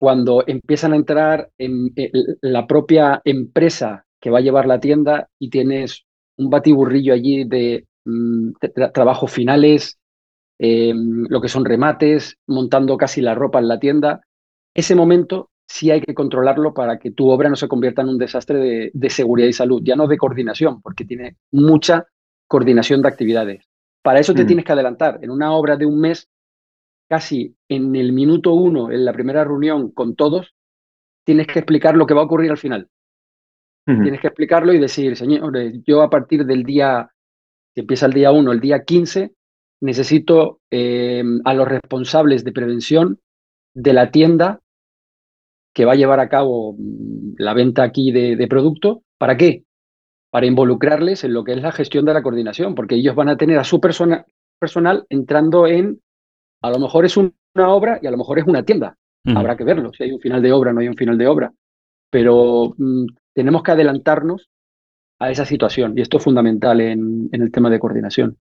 cuando empiezan a entrar en, en la propia empresa que va a llevar la tienda y tienes un batiburrillo allí de Tra trabajos finales, eh, lo que son remates, montando casi la ropa en la tienda. Ese momento sí hay que controlarlo para que tu obra no se convierta en un desastre de, de seguridad y salud, ya no de coordinación, porque tiene mucha coordinación de actividades. Para eso te mm. tienes que adelantar. En una obra de un mes, casi en el minuto uno, en la primera reunión con todos, tienes que explicar lo que va a ocurrir al final. Mm. Tienes que explicarlo y decir, señores, yo a partir del día... que empieza el día uno, el día quince, necesito eh, a los responsables de prevención de la tienda que va a llevar a cabo la venta aquí de, de producto. ¿Para qué? Para involucrarles en lo que es la gestión de la coordinación, porque ellos van a tener a su persona, personal entrando en, a lo mejor es un, una obra y a lo mejor es una tienda. Mm. Habrá que verlo, si hay un final de obra, no hay un final de obra. Pero mm, tenemos que adelantarnos a esa situación, y esto es fundamental en, en el tema de coordinación.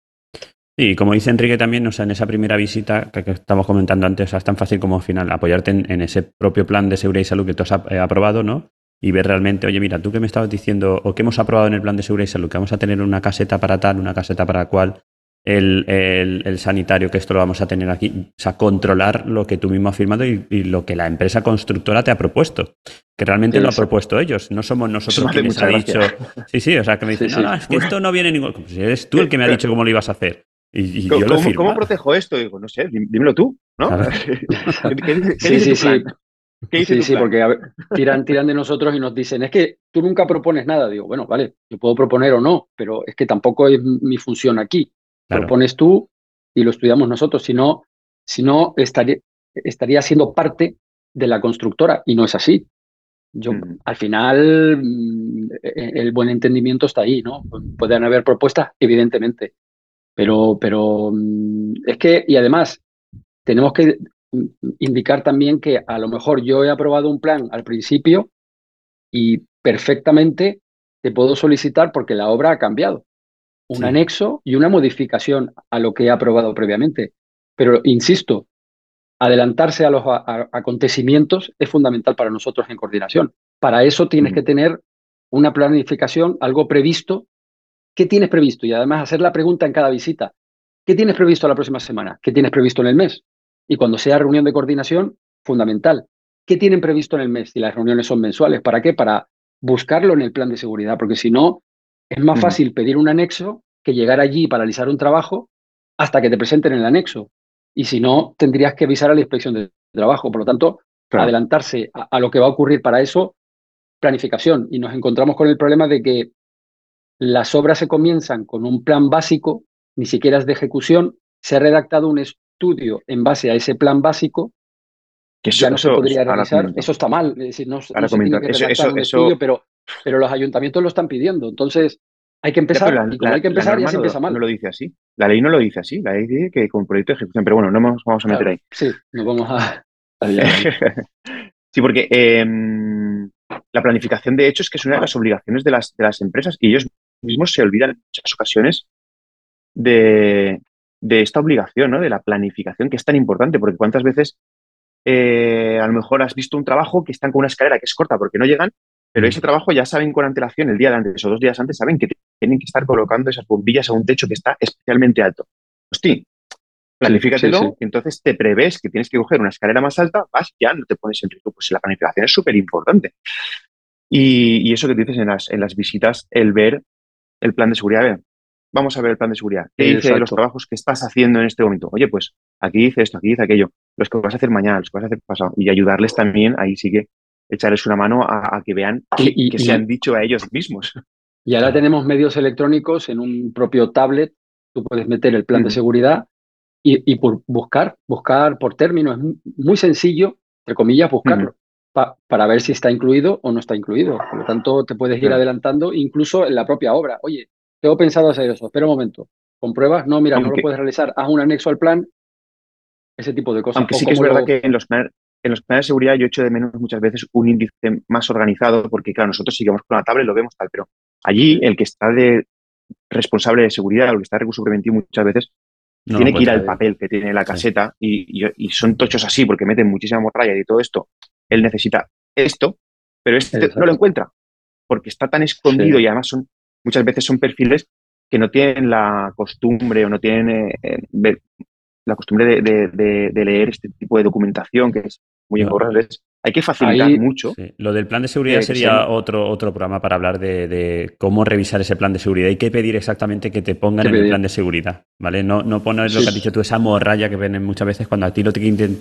Y como dice Enrique también, o sea, en esa primera visita que, que estamos comentando antes, o sea, es tan fácil como al final apoyarte en, en ese propio plan de seguridad y salud que tú has eh, aprobado, ¿no? Y ver realmente, oye, mira, tú que me estabas diciendo, o que hemos aprobado en el plan de seguridad y salud, que vamos a tener una caseta para tal, una caseta para cual, el, el, el sanitario, que esto lo vamos a tener aquí, o sea, controlar lo que tú mismo has firmado y, y lo que la empresa constructora te ha propuesto, que realmente sí, lo han propuesto ellos, no somos nosotros quienes ha dicho, sí, sí, o sea, que me dicen, sí, sí. no, no, es que esto no viene ningún, si eres tú el que me ha dicho cómo lo ibas a hacer, y, y yo lo firmo. ¿Cómo protejo esto? Digo, no sé, dímelo tú, ¿no? ¿Qué, qué, qué sí, sí, sí, ¿Qué dice sí, sí, porque a ver, tiran, tiran de nosotros y nos dicen, es que tú nunca propones nada, digo, bueno, vale, yo puedo proponer o no, pero es que tampoco es mi función aquí. Claro. Lo pones tú y lo estudiamos nosotros, si no, si no estaría, estaría siendo parte de la constructora, y no es así. Yo, mm. Al final, el buen entendimiento está ahí, ¿no? Pueden haber propuestas, evidentemente, pero, pero es que, y además, tenemos que indicar también que a lo mejor yo he aprobado un plan al principio y perfectamente te puedo solicitar, porque la obra ha cambiado, un sí. anexo y una modificación a lo que he aprobado previamente. Pero, insisto, adelantarse a los a, a acontecimientos es fundamental para nosotros en coordinación. Para eso tienes uh-huh. que tener una planificación, algo previsto. ¿Qué tienes previsto? Y además hacer la pregunta en cada visita. ¿Qué tienes previsto la próxima semana? ¿Qué tienes previsto en el mes? Y cuando sea reunión de coordinación, fundamental. ¿Qué tienen previsto en el mes? Y las reuniones son mensuales. ¿Para qué? Para buscarlo en el plan de seguridad, porque si no, es más uh-huh. fácil pedir un anexo que llegar allí y paralizar un trabajo hasta que te presenten el anexo. Y si no, tendrías que avisar a la inspección de trabajo. Por lo tanto, claro. adelantarse a, a lo que va a ocurrir, para eso, planificación. Y nos encontramos con el problema de que las obras se comienzan con un plan básico, ni siquiera es de ejecución, se ha redactado un estudio en base a ese plan básico, que eso, ya no eso, se podría realizar, eso está mal, es decir, no, no se tiene que redactar eso, eso, un estudio, eso... pero, pero los ayuntamientos lo están pidiendo, entonces hay que empezar, la, y como la, hay que empezar, ya se empieza mal. No lo dice así, la ley no lo dice así, la ley dice que con proyecto de ejecución, pero bueno, no nos vamos a meter claro, ahí. Sí, nos vamos a... sí, porque eh, la planificación, de hecho, es que es una de las obligaciones de las, de las empresas, y ellos mismos se olvidan en muchas ocasiones de, de esta obligación, ¿no? De la planificación, que es tan importante, porque cuántas veces... Eh, a lo mejor has visto un trabajo que están con una escalera que es corta porque no llegan, pero ese trabajo ya saben con antelación, el día de antes o dos días antes, saben que tienen que estar colocando esas bombillas a un techo que está especialmente alto. Hostia, planifícatelo, sí, sí, sí. Y entonces te prevés que tienes que coger una escalera más alta, vas, ya no te pones en riesgo. Pues la planificación es súper importante. Y, y eso que te dices en las, en las visitas, el ver el plan de seguridad, a ver, vamos a ver el plan de seguridad. ¿Qué dice de los trabajos que estás haciendo en este momento? Oye, pues aquí dice esto, aquí dice aquello. Los que vas a hacer mañana, los que vas a hacer pasado. Y ayudarles también, ahí sí que echarles una mano a, a que vean que, y, que y, se y, han dicho a ellos mismos. Y ahora tenemos medios electrónicos en un propio tablet. Tú puedes meter el plan mm. de seguridad y, y por buscar, buscar por término. Es muy sencillo, entre comillas, buscarlo mm. pa, para ver si está incluido o no está incluido. Por lo tanto, te puedes ir mm. adelantando incluso en la propia obra. Oye, tengo pensado hacer eso, espera un momento, compruebas, no, mira, aunque, no lo puedes realizar, haz un anexo al plan, ese tipo de cosas. Aunque sí que es verdad lo... que en los, plan, en los planes de seguridad yo echo de menos muchas veces un índice más organizado, porque claro, nosotros sigamos con la tabla y lo vemos tal, pero allí el que está de responsable de seguridad, el que está de recurso preventivo muchas veces, no, tiene que ir al papel que tiene la caseta, sí. y, y, y son tochos así, porque meten muchísima morralla y todo esto, él necesita esto, pero este Exacto. no lo encuentra, porque está tan escondido sí. y además son... Muchas veces son perfiles que no tienen la costumbre o no tienen eh, de, la costumbre de, de, de, de leer este tipo de documentación, que es muy no. engorrable. Hay que facilitar Ahí, mucho. Sí. Lo del plan de seguridad eh, sería sí. otro, otro programa para hablar de, de cómo revisar ese plan de seguridad y qué pedir exactamente que te pongan en pedir? el plan de seguridad, ¿vale? No, no poner sí. lo que has dicho tú, esa morralla que ven muchas veces cuando a ti lo, te,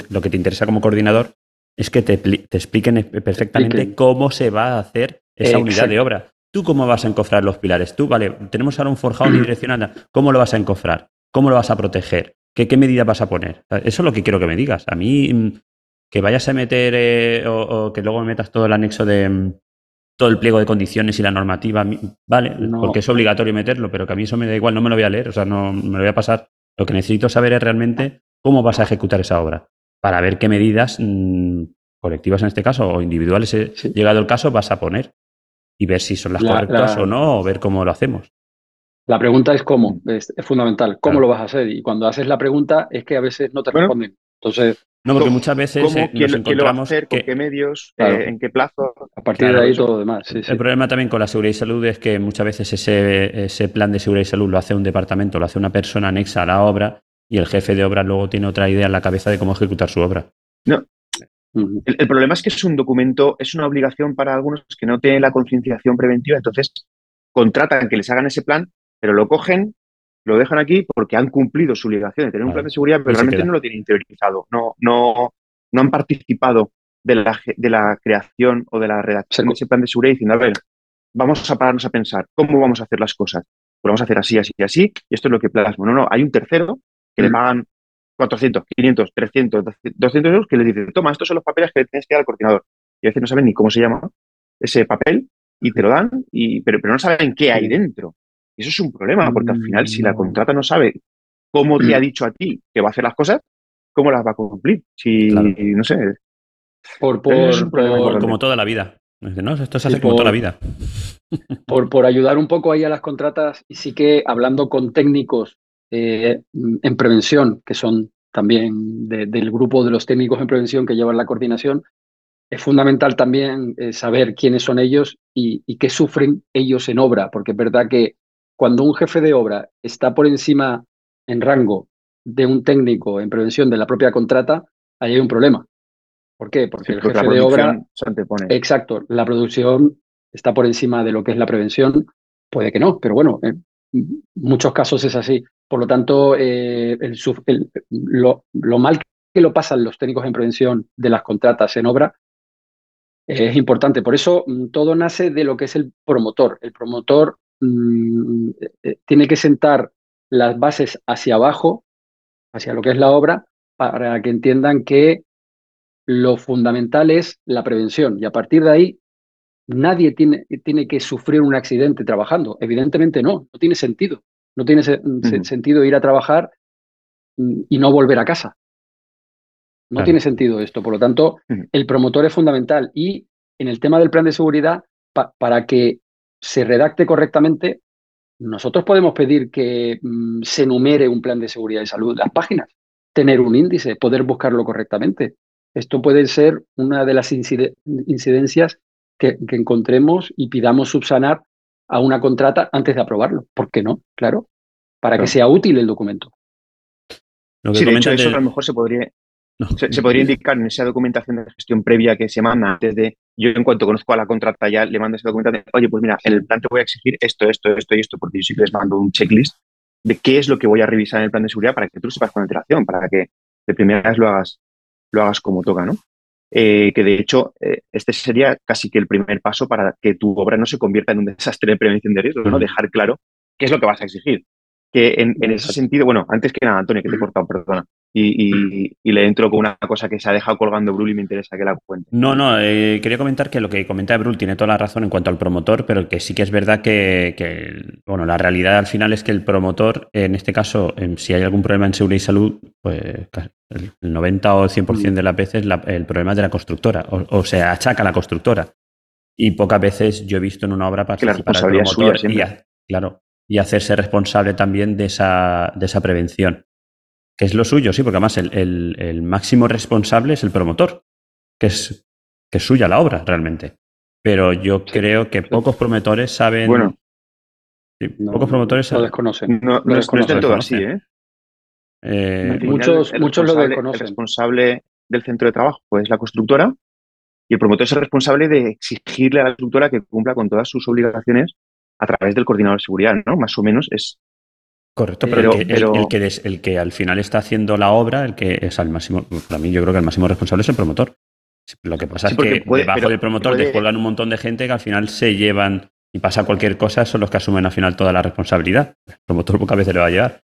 lo que te interesa como coordinador es que te, te expliquen perfectamente Explique. cómo se va a hacer esa eh, unidad exacto. de obra. ¿Tú cómo vas a encofrar los pilares? Tú, vale, tenemos ahora un forjado unidireccional. ¿Cómo lo vas a encofrar? ¿Cómo lo vas a proteger? ¿Qué, qué medidas vas a poner? Eso es lo que quiero que me digas. A mí, que vayas a meter eh, o, o que luego me metas todo el anexo de todo el pliego de condiciones y la normativa, vale, no. porque es obligatorio meterlo, pero que a mí eso me da igual, no me lo voy a leer, o sea, no me lo voy a pasar. Lo que necesito saber es realmente cómo vas a ejecutar esa obra para ver qué medidas, mmm, colectivas en este caso o individuales, eh, sí. llegado el caso, vas a poner. Y ver si son las la, correctas la, o no, o ver cómo lo hacemos. La pregunta es cómo, es, es fundamental. ¿Cómo claro. lo vas a hacer? Y cuando haces la pregunta es que a veces no te bueno, responden. Entonces, no, porque muchas veces eh, nos ¿quién, encontramos ¿quién lo va a hacer? Que, ¿con qué medios? Claro, eh, ¿en qué plazo? A partir claro, de ahí todo lo demás. Sí, el sí. problema también con la seguridad y salud es que muchas veces ese, ese plan de seguridad y salud lo hace un departamento, lo hace una persona anexa a la obra y el jefe de obra luego tiene otra idea en la cabeza de cómo ejecutar su obra. No. El, el problema es que es un documento, es una obligación para algunos que no tienen la concienciación preventiva, entonces contratan que les hagan ese plan, pero lo cogen, lo dejan aquí porque han cumplido su obligación de tener un plan de seguridad, pero realmente no lo tienen interiorizado, no, no, no han participado de la, de la creación o de la redacción de ese plan de seguridad diciendo, a ver, vamos a pararnos a pensar, ¿cómo vamos a hacer las cosas? Pues vamos a hacer así, así y así, y esto es lo que plasmo. No, no, hay un tercero que le pagan cuatrocientos, quinientos, trescientos, doscientos euros, que le dicen, toma, estos son los papeles que le tienes que dar al coordinador. Y a veces no saben ni cómo se llama ese papel y te lo dan, y, pero, pero no saben qué hay dentro. Eso es un problema, porque al final, si la contrata no sabe cómo te ha dicho a ti que va a hacer las cosas, ¿cómo las va a cumplir? Si, claro. no sé. Por, por, es un problema por como toda la vida. No, esto se hace sí, por, como toda la vida. Por, por ayudar un poco ahí a las contratas, y sí que hablando con técnicos eh, en prevención, que son también de, del grupo de los técnicos en prevención que llevan la coordinación, es fundamental también eh, saber quiénes son ellos y, y qué sufren ellos en obra, porque es verdad que cuando un jefe de obra está por encima en rango de un técnico en prevención de la propia contrata, ahí hay un problema. ¿Por qué? Porque sí, el jefe de obra... Se antepone. Exacto, la producción está por encima de lo que es la prevención, puede que no, pero bueno, en muchos casos es así. Por lo tanto, eh, el, el, lo, lo mal que lo pasan los técnicos en prevención de las contratas en obra eh, es importante. Por eso todo nace de lo que es el promotor. El promotor mmm, tiene que sentar las bases hacia abajo, hacia lo que es la obra, para que entiendan que lo fundamental es la prevención, y a partir de ahí nadie tiene, tiene que sufrir un accidente trabajando. Evidentemente no, no tiene sentido. No tiene se uh-huh. sentido ir a trabajar y no volver a casa. No claro. tiene sentido esto. Por lo tanto, uh-huh. el promotor es fundamental. Y en el tema del plan de seguridad, pa para que se redacte correctamente, nosotros podemos pedir que mm, se enumere un plan de seguridad y salud, las páginas, tener un índice, poder buscarlo correctamente. Esto puede ser una de las incide incidencias que, que encontremos y pidamos subsanar a una contrata antes de aprobarlo. ¿Por qué no? Claro, para claro. que sea útil el documento. Lo que sí, de hecho, eso de... a lo mejor se podría, no. se, se podría indicar en esa documentación de gestión previa que se manda antes de... Yo, en cuanto conozco a la contrata, ya le mando ese documento de, oye, pues mira, en el plan te voy a exigir esto, esto, esto y esto, porque yo sí que les mando un checklist de qué es lo que voy a revisar en el plan de seguridad para que tú lo sepas con antelación, para que de primera vez lo hagas. lo hagas como toca, ¿no? Eh, que de hecho, eh, este sería casi que el primer paso para que tu obra no se convierta en un desastre de prevención de riesgos, ¿no? Dejar claro qué es lo que vas a exigir. Que en, en ese sentido, bueno, antes que nada, Antonio, que te he cortado, perdona, y, y, y le entro con una cosa que se ha dejado colgando Ebrul y me interesa que la cuente. No, no, eh, quería comentar que lo que comenta Ebrul tiene toda la razón en cuanto al promotor, pero que sí que es verdad que, que bueno, la realidad al final es que el promotor, en este caso, eh, si hay algún problema en seguridad y salud, pues el noventa o el cien por ciento de las veces la, el problema es de la constructora, o, o se achaca a la constructora. Y pocas veces yo he visto en una obra participar al promotor suya, y a, claro, y hacerse responsable también de esa, de esa prevención. Que es lo suyo, sí, porque además el, el, el máximo responsable es el promotor, que es, que es suya la obra realmente. Pero yo creo que pocos promotores saben... Bueno, sí, no, pocos promotores saben... Lo desconocen. No, no, lo desconocen, no es todo así, ¿eh? eh muchos, muchos lo desconocen. El responsable del centro de trabajo es la constructora, y el promotor es el responsable de exigirle a la constructora que cumpla con todas sus obligaciones a través del coordinador de seguridad, ¿no? Más o menos es... Correcto, pero, pero, el, que, pero... El, el, que des, el que al final está haciendo la obra, el que es al máximo, para mí yo creo que el máximo responsable es el promotor. Lo que pasa sí, es que puede, debajo del promotor puede... descuelgan un montón de gente que al final se llevan y pasa cualquier cosa, son los que asumen al final toda la responsabilidad. El promotor pocas veces le va a llevar.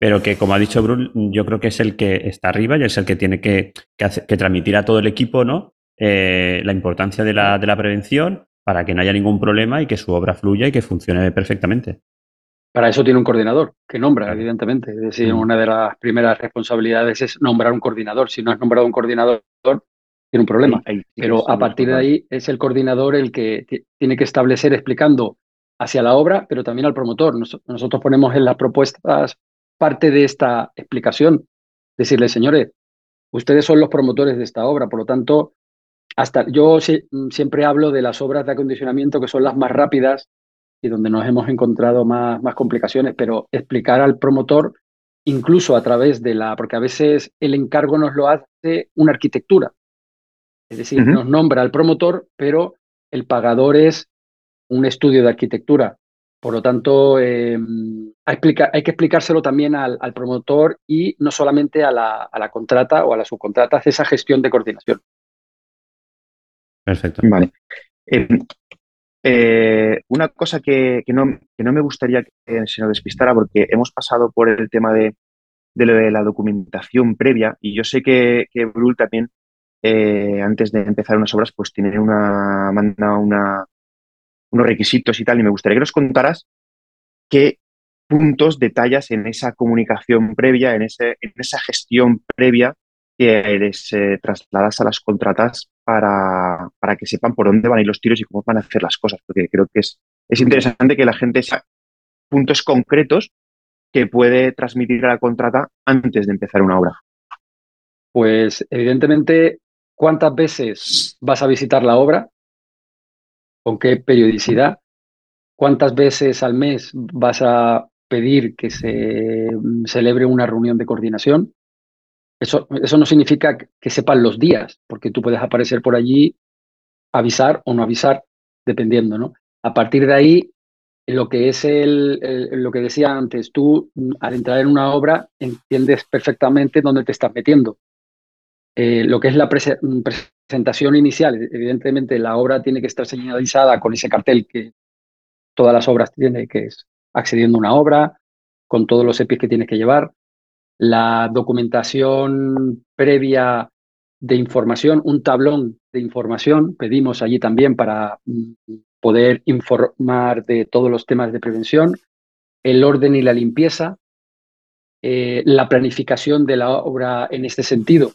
Pero que, como ha dicho Ebrul, yo creo que es el que está arriba y es el que tiene que, que, hace, que transmitir a todo el equipo, ¿no? eh, la importancia de la, de la prevención para que no haya ningún problema y que su obra fluya y que funcione perfectamente. Para eso tiene un coordinador, que nombra, evidentemente. Es decir, una de las primeras responsabilidades es nombrar un coordinador. Si no has nombrado un coordinador, tiene un problema. Pero a partir de ahí es el coordinador el que tiene que establecer, explicando hacia la obra, pero también al promotor. Nos, nosotros ponemos en las propuestas parte de esta explicación. Decirle, señores, ustedes son los promotores de esta obra, por lo tanto, hasta yo si, siempre hablo de las obras de acondicionamiento que son las más rápidas, y donde nos hemos encontrado más, más complicaciones, pero explicar al promotor, incluso a través de la... Porque a veces el encargo nos lo hace una arquitectura. Es decir, uh-huh. nos nombra al promotor, pero el pagador es un estudio de arquitectura. Por lo tanto, eh, hay, explica, hay que explicárselo también al, al promotor y no solamente a la, a la contrata o a la subcontrata, hace esa gestión de coordinación. Perfecto. Vale. Eh, Eh, una cosa que, que, no, que no me gustaría que se nos despistara, porque hemos pasado por el tema de, de lo de la documentación previa, y yo sé que, que Ebrul también, eh, antes de empezar unas obras, pues tiene una, manda una, unos requisitos y tal, y me gustaría que nos contaras qué puntos detallas en esa comunicación previa, en, ese, en esa gestión previa que les eh, trasladas a las contratas para, para que sepan por dónde van a ir los tiros y cómo van a hacer las cosas, porque creo que es, es interesante que la gente sepa puntos concretos que puede transmitir a la contrata antes de empezar una obra. Pues, evidentemente, ¿cuántas veces vas a visitar la obra? ¿Con qué periodicidad? ¿Cuántas veces al mes vas a pedir que se celebre una reunión de coordinación? Eso, eso no significa que sepan los días, porque tú puedes aparecer por allí, avisar o no avisar, dependiendo, ¿no? A partir de ahí, lo que es el, el, lo que decía antes, tú al entrar en una obra entiendes perfectamente dónde te estás metiendo. Eh, lo que es la prese presentación inicial, evidentemente la obra tiene que estar señalizada con ese cartel que todas las obras tienen, que es accediendo a una obra, con todos los E P Is que tienes que llevar. La documentación previa de información, un tablón de información, pedimos allí también para poder informar de todos los temas de prevención, el orden y la limpieza, eh, la planificación de la obra en este sentido.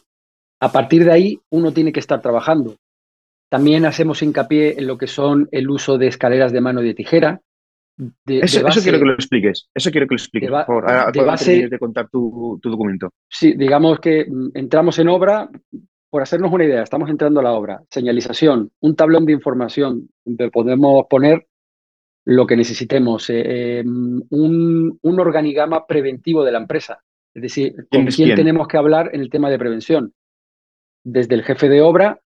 A partir de ahí, uno tiene que estar trabajando. También hacemos hincapié en lo que son el uso de escaleras de mano y de tijera. De, eso, de base, eso quiero que lo expliques, eso quiero que lo expliques, de ba, por favor, de base, de contar tu, tu documento. Sí, digamos que entramos en obra, por hacernos una idea, estamos entrando a la obra, señalización, un tablón de información donde podemos poner lo que necesitemos, eh, un, un organigrama preventivo de la empresa, es decir, con quién, quién tenemos que hablar en el tema de prevención, desde el jefe de obra,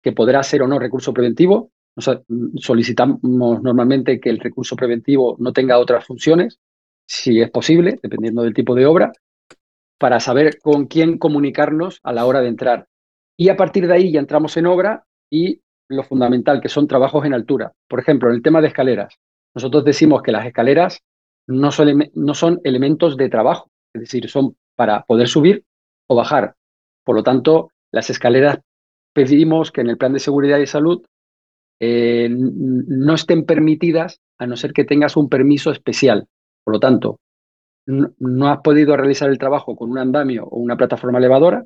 que podrá ser o no recurso preventivo. O sea, solicitamos normalmente que el recurso preventivo no tenga otras funciones, si es posible, dependiendo del tipo de obra, para saber con quién comunicarnos a la hora de entrar. Y a partir de ahí ya entramos en obra y lo fundamental, que son trabajos en altura. Por ejemplo, en el tema de escaleras, nosotros decimos que las escaleras no son, no son elementos de trabajo, es decir, son para poder subir o bajar. Por lo tanto, las escaleras pedimos que en el plan de seguridad y salud Eh, no estén permitidas a no ser que tengas un permiso especial. Por lo tanto, no, no has podido realizar el trabajo con un andamio o una plataforma elevadora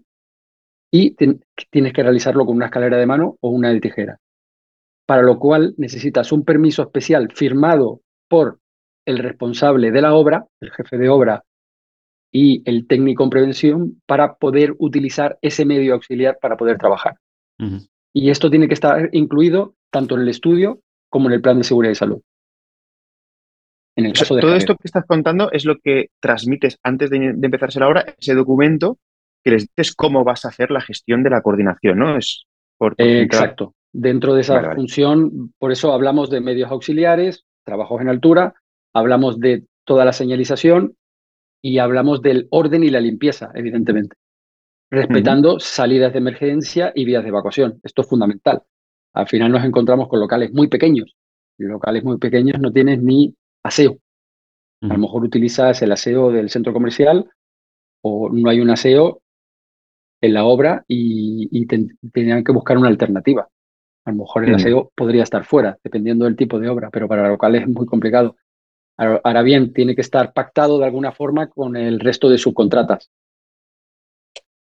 y te, tienes que realizarlo con una escalera de mano o una de tijera. Para lo cual necesitas un permiso especial firmado por el responsable de la obra, el jefe de obra y el técnico en prevención, para poder utilizar ese medio auxiliar para poder trabajar. Uh-huh. Y esto tiene que estar incluido tanto en el estudio como en el plan de seguridad y salud. En el caso de todo esto que estás contando es lo que transmites antes de, de empezarse la obra, ese documento que les dices cómo vas a hacer la gestión de la coordinación, ¿no? Es por, eh, exacto. Dentro de esa vale, vale. función, por eso hablamos de medios auxiliares, trabajos en altura, hablamos de toda la señalización y hablamos del orden y la limpieza, evidentemente. Respetando uh-huh. salidas de emergencia y vías de evacuación. Esto es fundamental. Al final nos encontramos con locales muy pequeños. Locales muy pequeños no tienes ni aseo. Uh-huh. A lo mejor utilizas el aseo del centro comercial o no hay un aseo en la obra y, y ten, tenían que buscar una alternativa. A lo mejor el uh-huh. aseo podría estar fuera, dependiendo del tipo de obra, pero para locales es muy complicado. Ahora bien, tiene que estar pactado de alguna forma con el resto de subcontratas.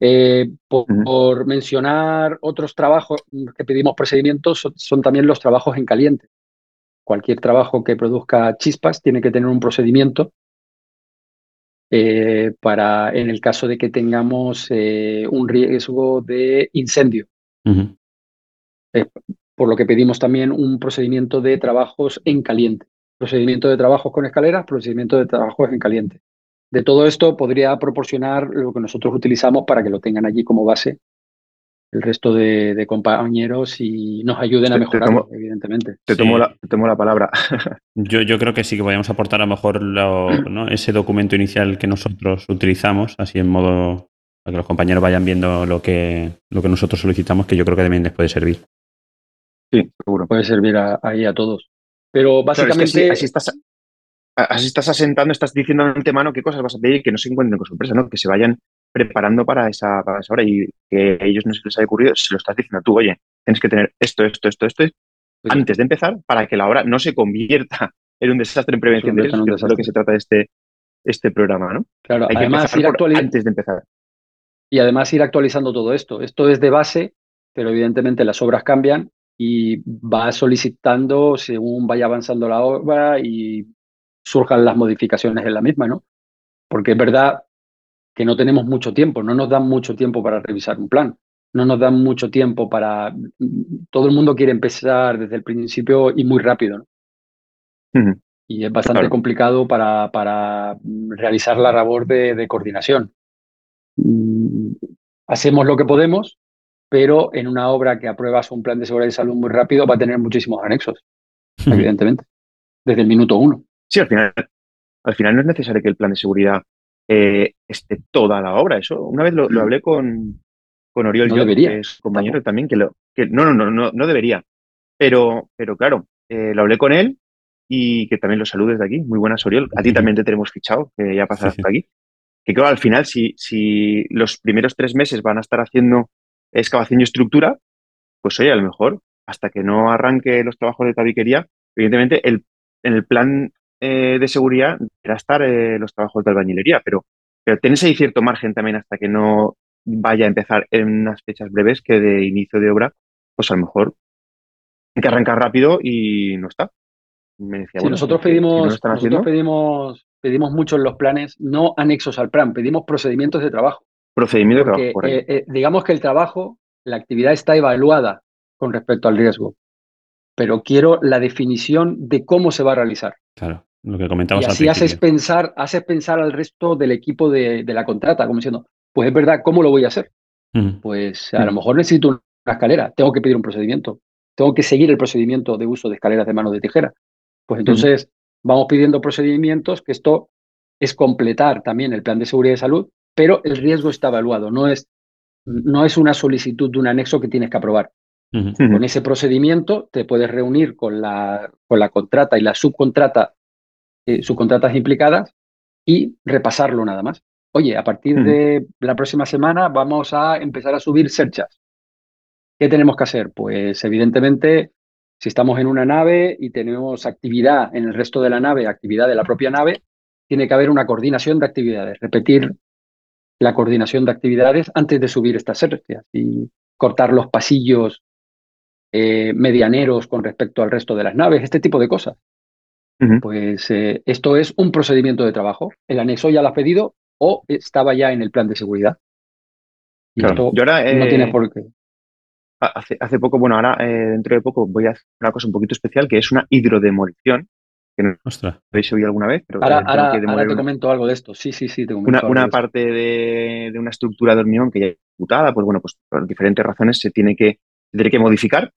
Eh, por, uh-huh. por mencionar otros trabajos que pedimos procedimientos, son, son también los trabajos en caliente. Cualquier trabajo que produzca chispas tiene que tener un procedimiento eh, para, en el caso de que tengamos eh, un riesgo de incendio. Uh-huh. Eh, por lo que pedimos también un procedimiento de trabajos en caliente. Procedimiento de trabajos con escaleras, procedimiento de trabajos en caliente. De todo esto podría proporcionar lo que nosotros utilizamos para que lo tengan allí como base el resto de, de compañeros y nos ayuden a mejorarlo, evidentemente. Te tomo, sí. la, te tomo la palabra. Yo, yo creo que sí que podríamos aportar a lo mejor lo, ¿no? ese documento inicial que nosotros utilizamos, así en modo para que los compañeros vayan viendo lo que, lo que nosotros solicitamos, que yo creo que también les puede servir. Sí, seguro. Puede servir a, ahí a todos. Pero básicamente... Claro, es que así, así estás... estás asentando, estás diciendo de antemano qué cosas vas a pedir, que no se encuentren con sorpresa, ¿no? Que se vayan preparando para esa, para esa hora y que a ellos no se les haya ocurrido, se lo estás diciendo tú, oye, tienes que tener esto, esto, esto, esto, esto antes de empezar para que la hora no se convierta en un desastre en prevención de riesgos, que es de lo que se trata este, este programa, ¿no? Claro, hay además que ir actualizando antes de empezar. Y además ir actualizando todo esto. Esto es de base, pero evidentemente las obras cambian y va solicitando según vaya avanzando la obra y surjan las modificaciones en la misma, ¿no? Porque es verdad que no tenemos mucho tiempo, no nos dan mucho tiempo para revisar un plan, no nos dan mucho tiempo para... Todo el mundo quiere empezar desde el principio y muy rápido, ¿no? Uh-huh. Y es bastante claro. complicado para, para realizar la labor de, de coordinación. Hacemos lo que podemos, pero en una obra que apruebas un plan de seguridad y salud muy rápido va a tener muchísimos anexos, uh-huh. evidentemente, desde el minuto uno. Sí, al final, al final no es necesario que el plan de seguridad eh, esté toda la obra. Eso una vez lo, lo hablé con, con Oriol, no yo, debería, que es compañero tampoco. También, que, lo, que no, no, no, no, no debería. Pero, pero claro, eh, lo hablé con él y que también lo saludes de aquí. Muy buenas, Oriol. A ti también te tenemos fichado, que ya pasarás sí, sí. por aquí. Que claro, al final, si, si los primeros tres meses van a estar haciendo excavación y estructura, pues oye, a lo mejor, hasta que no arranque los trabajos de tabiquería, evidentemente el, en el plan Eh, de seguridad deberá estar eh, los trabajos de albañilería, pero, pero tenés ahí cierto margen también hasta que no vaya a empezar en unas fechas breves que de inicio de obra, pues a lo mejor hay que arrancar rápido y no está. Me decía, sí, bueno, nosotros pedimos, si no nosotros haciendo, pedimos, pedimos mucho en los planes, no anexos al plan, pedimos procedimientos de trabajo. Procedimientos de trabajo, correcto. Eh, eh, digamos que el trabajo, la actividad está evaluada con respecto al riesgo, pero quiero la definición de cómo se va a realizar. Claro. Lo que comentamos y así al haces pensar, haces pensar al resto del equipo de, de la contrata, como diciendo, pues es verdad, ¿cómo lo voy a hacer? Mm. Pues a mm. lo mejor necesito una escalera, tengo que pedir un procedimiento, tengo que seguir el procedimiento de uso de escaleras de mano de tijera. Pues entonces mm. vamos pidiendo procedimientos, que esto es completar también el plan de seguridad y salud, pero el riesgo está evaluado, no es, no es una solicitud de un anexo que tienes que aprobar. Mm. Con ese procedimiento te puedes reunir con la, con la contrata y la subcontrata Eh, subcontratas implicadas y repasarlo nada más. Oye, a partir uh-huh. de la próxima semana vamos a empezar a subir cerchas. ¿Qué tenemos que hacer? Pues evidentemente, si estamos en una nave y tenemos actividad en el resto de la nave, actividad de la propia nave, tiene que haber una coordinación de actividades, repetir la coordinación de actividades antes de subir estas cerchas y cortar los pasillos eh, medianeros con respecto al resto de las naves, este tipo de cosas. Pues eh, esto es un procedimiento de trabajo. El anexo ya lo has pedido o estaba ya en el plan de seguridad. Y claro. esto Yo ahora, eh, no tienes por qué. Hace, hace poco, bueno, ahora eh, dentro de poco voy a hacer una cosa un poquito especial, que es una hidrodemolición. Que no Ostras. Lo habéis oído alguna vez. Pero ahora, eh, ahora, que ahora te comento una, algo de esto. Sí, sí, sí. Te una una de parte de, de una estructura de hormigón que ya es ejecutada, pues bueno, pues por diferentes razones se tiene que, se tiene que modificar.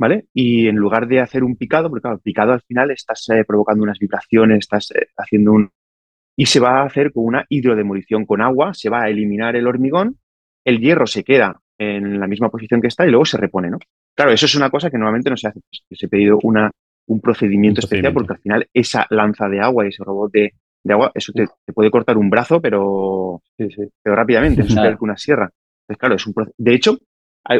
¿Vale? Y en lugar de hacer un picado, porque claro, el picado al final estás eh, provocando unas vibraciones, estás eh, haciendo un... Y se va a hacer con una hidrodemolición con agua, se va a eliminar el hormigón, el hierro se queda en la misma posición que está y luego se repone, ¿no? Claro, eso es una cosa que normalmente no se hace. Se ha pedido una, un, procedimiento un procedimiento especial porque al final esa lanza de agua y ese robot de, de agua, eso te, te puede cortar un brazo, pero, sí, sí. pero rápidamente, es peor que una sierra. Entonces, claro, es un proceso. De hecho...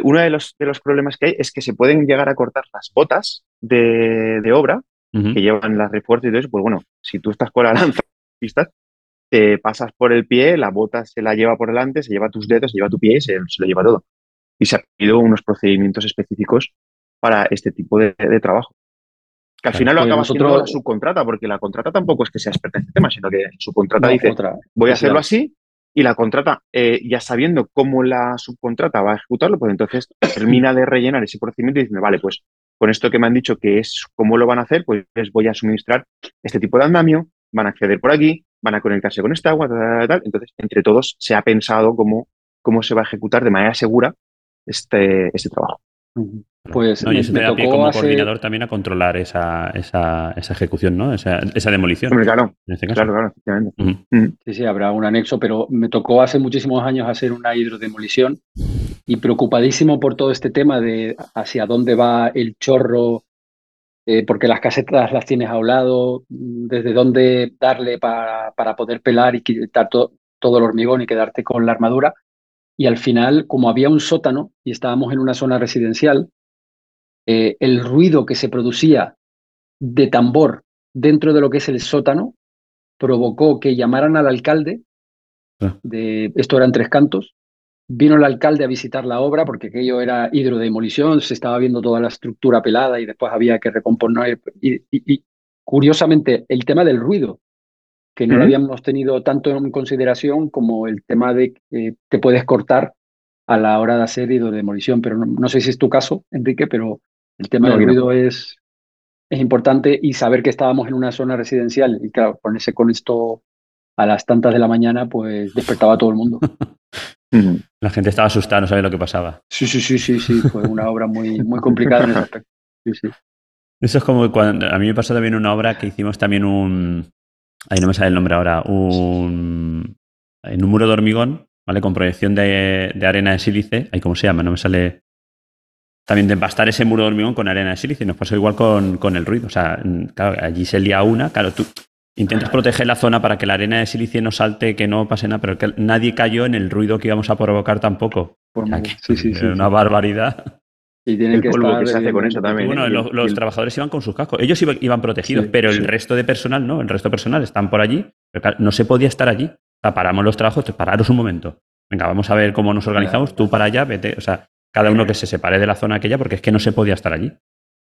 Uno de los, de los problemas que hay es que se pueden llegar a cortar las botas de, de obra uh-huh. que llevan las refuerzos y todo eso. Pues bueno, si tú estás con la lanza, te pasas por el pie, la bota se la lleva por delante, se lleva tus dedos, se lleva tu pie y se, se lo lleva todo. Y se han pedido unos procedimientos específicos para este tipo de, de trabajo. Que al claro, final lo acaba haciendo la subcontrata, porque la contrata tampoco es que sea experta en este tema, sino que la subcontrata no, dice, otra, voy a hacerlo claro. así. Y la contrata, eh, ya sabiendo cómo la subcontrata va a ejecutarlo, pues entonces termina de rellenar ese procedimiento y dice, vale, pues con esto que me han dicho que es cómo lo van a hacer, pues les voy a suministrar este tipo de andamio, van a acceder por aquí, van a conectarse con esta agua, tal, tal, tal. Entonces, entre todos se ha pensado cómo, cómo se va a ejecutar de manera segura este, este trabajo. Pues no, y eso me te da pie como hace... coordinador también a controlar esa, esa, esa ejecución, ¿no? Esa, esa demolición. Hombre, claro, en este caso. claro, claro, efectivamente. Uh-huh. Sí, sí, habrá un anexo, pero me tocó hace muchísimos años hacer una hidrodemolición y preocupadísimo por todo este tema de hacia dónde va el chorro eh, porque las casetas las tienes a un lado, desde dónde darle para, para poder pelar y quitar to, todo el hormigón y quedarte con la armadura. Y al final, como había un sótano y estábamos en una zona residencial, eh, el ruido que se producía de tambor dentro de lo que es el sótano provocó que llamaran al alcalde, de, esto eran Tres Cantos. Vino el alcalde a visitar la obra porque aquello era hidrodemolición, se estaba viendo toda la estructura pelada y después había que recomponer. Y, y, y curiosamente, el tema del ruido, que no uh-huh. lo habíamos tenido tanto en consideración como el tema de eh, que puedes cortar a la hora de hacer hidrodemolición. Pero no, no sé si es tu caso, Enrique, pero el tema no, del ruido no. es, es importante, y saber que estábamos en una zona residencial y, claro, ponerse con esto a las tantas de la mañana, pues despertaba a todo el mundo. La gente estaba asustada, no sabía lo que pasaba. Sí, sí, sí, sí, sí. Fue una obra muy, muy complicada en ese aspecto. Sí, sí. Eso es como cuando... A mí me pasó también una obra que hicimos también un... Ahí no me sale el nombre ahora. Un... En un muro de hormigón, ¿vale? Con proyección de, de arena de sílice. Ahí, ¿cómo se llama? No me sale... También de empastar ese muro de hormigón con arena de sílice. Nos pasó igual con, con el ruido. O sea, claro, allí se lía una. Claro, tú... Intentas proteger la zona para que la arena de sílice no salte, que no pase nada, pero que nadie cayó en el ruido que íbamos a provocar tampoco. Por Aquí, sí, sí, sí, una sí. barbaridad. Y tienen el que polvo estar, que se hace con eso también. Bueno, ¿eh? los, los el... trabajadores iban con sus cascos. Ellos iban, iban protegidos, sí, pero sí. el resto de personal no. El resto de personal están por allí. Pero no se podía estar allí. O sea, paramos los trabajos. Pararos un momento. Venga, vamos a ver cómo nos organizamos. Tú para allá, vete. O sea, cada uno que se separe de la zona aquella, porque es que no se podía estar allí.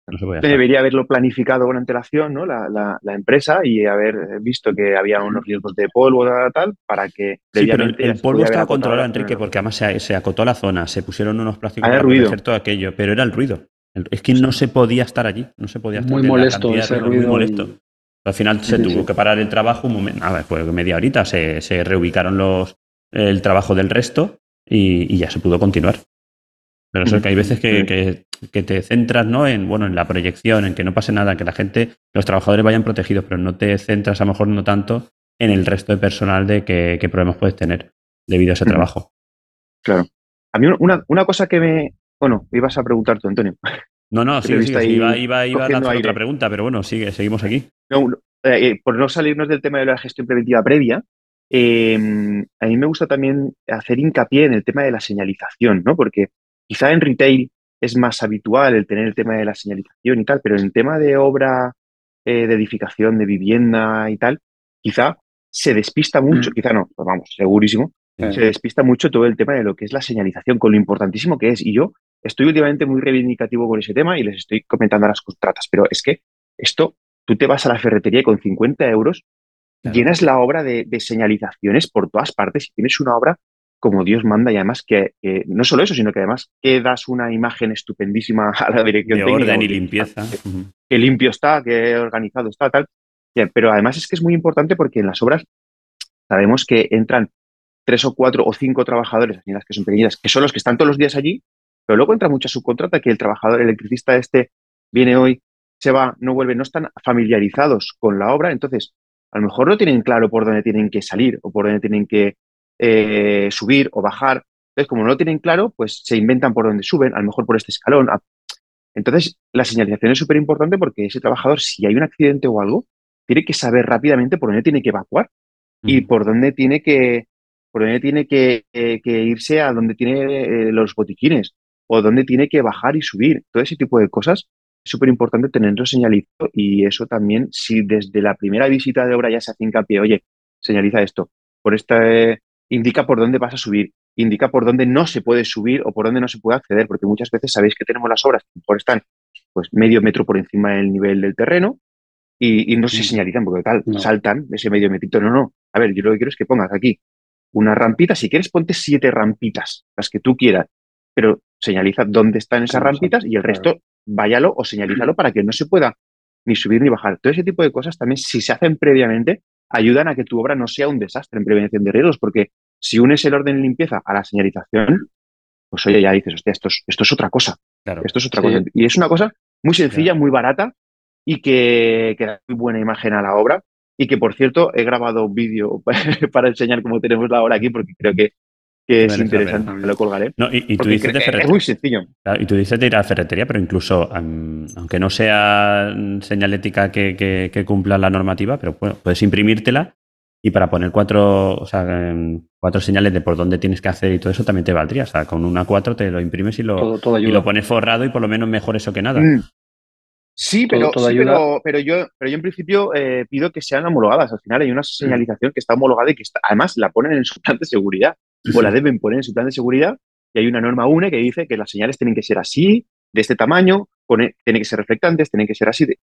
No debería haberlo planificado con antelación, ¿no? La, la, la empresa, y haber visto que había unos riesgos de polvo, tal, tal, para que... Sí, pero el, el polvo estaba controlado, Enrique, porque además se, se acotó la zona, se pusieron unos plásticos para proteger todo aquello, pero era el ruido. El, es que no se podía estar allí, no se podía estar allí. Muy molesto ese ruido. Muy molesto. Al final se tuvo que parar el trabajo un momento, a ver, pues media horita, se, se reubicaron los, el trabajo del resto y, y ya se pudo continuar. Pero eso es que hay veces que, que, que te centras, ¿no? en, bueno, en la proyección, en que no pase nada, que la gente, los trabajadores vayan protegidos, pero no te centras, a lo mejor no tanto, en el resto de personal de qué que problemas puedes tener debido a ese trabajo. Claro. A mí una, una cosa que me... Bueno, ibas a preguntar tú, Antonio. No, no, sí, sí, iba, iba, iba a lanzar aire. Otra pregunta, pero bueno, sigue, seguimos aquí. No, eh, por no salirnos del tema de la gestión preventiva previa, eh, a mí me gusta también hacer hincapié en el tema de la señalización, ¿no? Porque quizá en retail es más habitual el tener el tema de la señalización y tal, pero en el tema de obra, eh, de edificación, de vivienda y tal, quizá se despista mucho, mm. quizá no, pues vamos, segurísimo, sí. se despista mucho todo el tema de lo que es la señalización, con lo importantísimo que es. Y yo estoy últimamente muy reivindicativo con ese tema y les estoy comentando a las contratas, pero es que esto, tú te vas a la ferretería y con cincuenta euros claro. llenas la obra de, de señalizaciones por todas partes y tienes una obra como Dios manda, y además que, que no solo eso, sino que además que das una imagen estupendísima a la dirección de técnica. De orden y limpieza. Que, que limpio está, que organizado está, tal. Pero además es que es muy importante porque en las obras sabemos que entran tres o cuatro o cinco trabajadores, así las que son pequeñas, que son los que están todos los días allí, pero luego entra mucha subcontrata, que el trabajador electricista este viene hoy, se va, no vuelve, no están familiarizados con la obra, entonces a lo mejor no tienen claro por dónde tienen que salir o por dónde tienen que Eh, subir o bajar. Entonces, como no lo tienen claro, pues se inventan por dónde suben, a lo mejor por este escalón. Entonces, la señalización es súper importante porque ese trabajador, si hay un accidente o algo, tiene que saber rápidamente por dónde tiene que evacuar y por dónde tiene que, por dónde tiene que, eh, que irse a donde tiene eh, los botiquines o dónde tiene que bajar y subir. Todo ese tipo de cosas es súper importante tenerlo señalizado, y eso también, si desde la primera visita de obra ya se hace hincapié, oye, señaliza esto, por esta... Eh, indica por dónde vas a subir, indica por dónde no se puede subir o por dónde no se puede acceder, porque muchas veces sabéis que tenemos las obras que mejor están pues medio metro por encima del nivel del terreno y, y no se señalizan porque tal, no. saltan ese medio metrito. No, no. A ver, yo lo que quiero es que pongas aquí una rampita. Si quieres, ponte siete rampitas, las que tú quieras, pero señaliza dónde están esas rampitas y el resto váyalo o señalízalo para que no se pueda ni subir ni bajar. Todo ese tipo de cosas también, si se hacen previamente, ayudan a que tu obra no sea un desastre en prevención de riesgos, porque si unes el orden de limpieza a la señalización, pues oye, ya dices, hostia, esto es, esto es otra cosa. Claro. Esto es otra sí. cosa. Y es una cosa muy sencilla, claro. muy barata y que, que da muy buena imagen a la obra. Y que, por cierto, he grabado un vídeo para, para enseñar cómo tenemos la obra aquí, porque creo que, que es interesante, me lo colgaré. No, y, y tú dices de ferretería. Es muy sencillo. Claro, y tú dices de ir a ferretería, pero incluso, um, aunque no sea señalética que, que, que cumpla la normativa, pero bueno, puedes imprimírtela y para poner cuatro, o sea, cuatro señales de por dónde tienes que hacer y todo eso también te valdría. O sea, con una cuatro te lo imprimes y lo, todo, todo y lo pones forrado y por lo menos mejor eso que nada. Mm. Sí, pero, todo, todo sí pero, pero, yo, pero yo en principio eh, pido que sean homologadas. Al final hay una señalización que está homologada y que está, además la ponen en su plan de seguridad o la deben poner en su plan de seguridad, y hay una norma U N E que dice que las señales tienen que ser así, de este tamaño, con, tienen que ser reflectantes, tienen que ser así. De,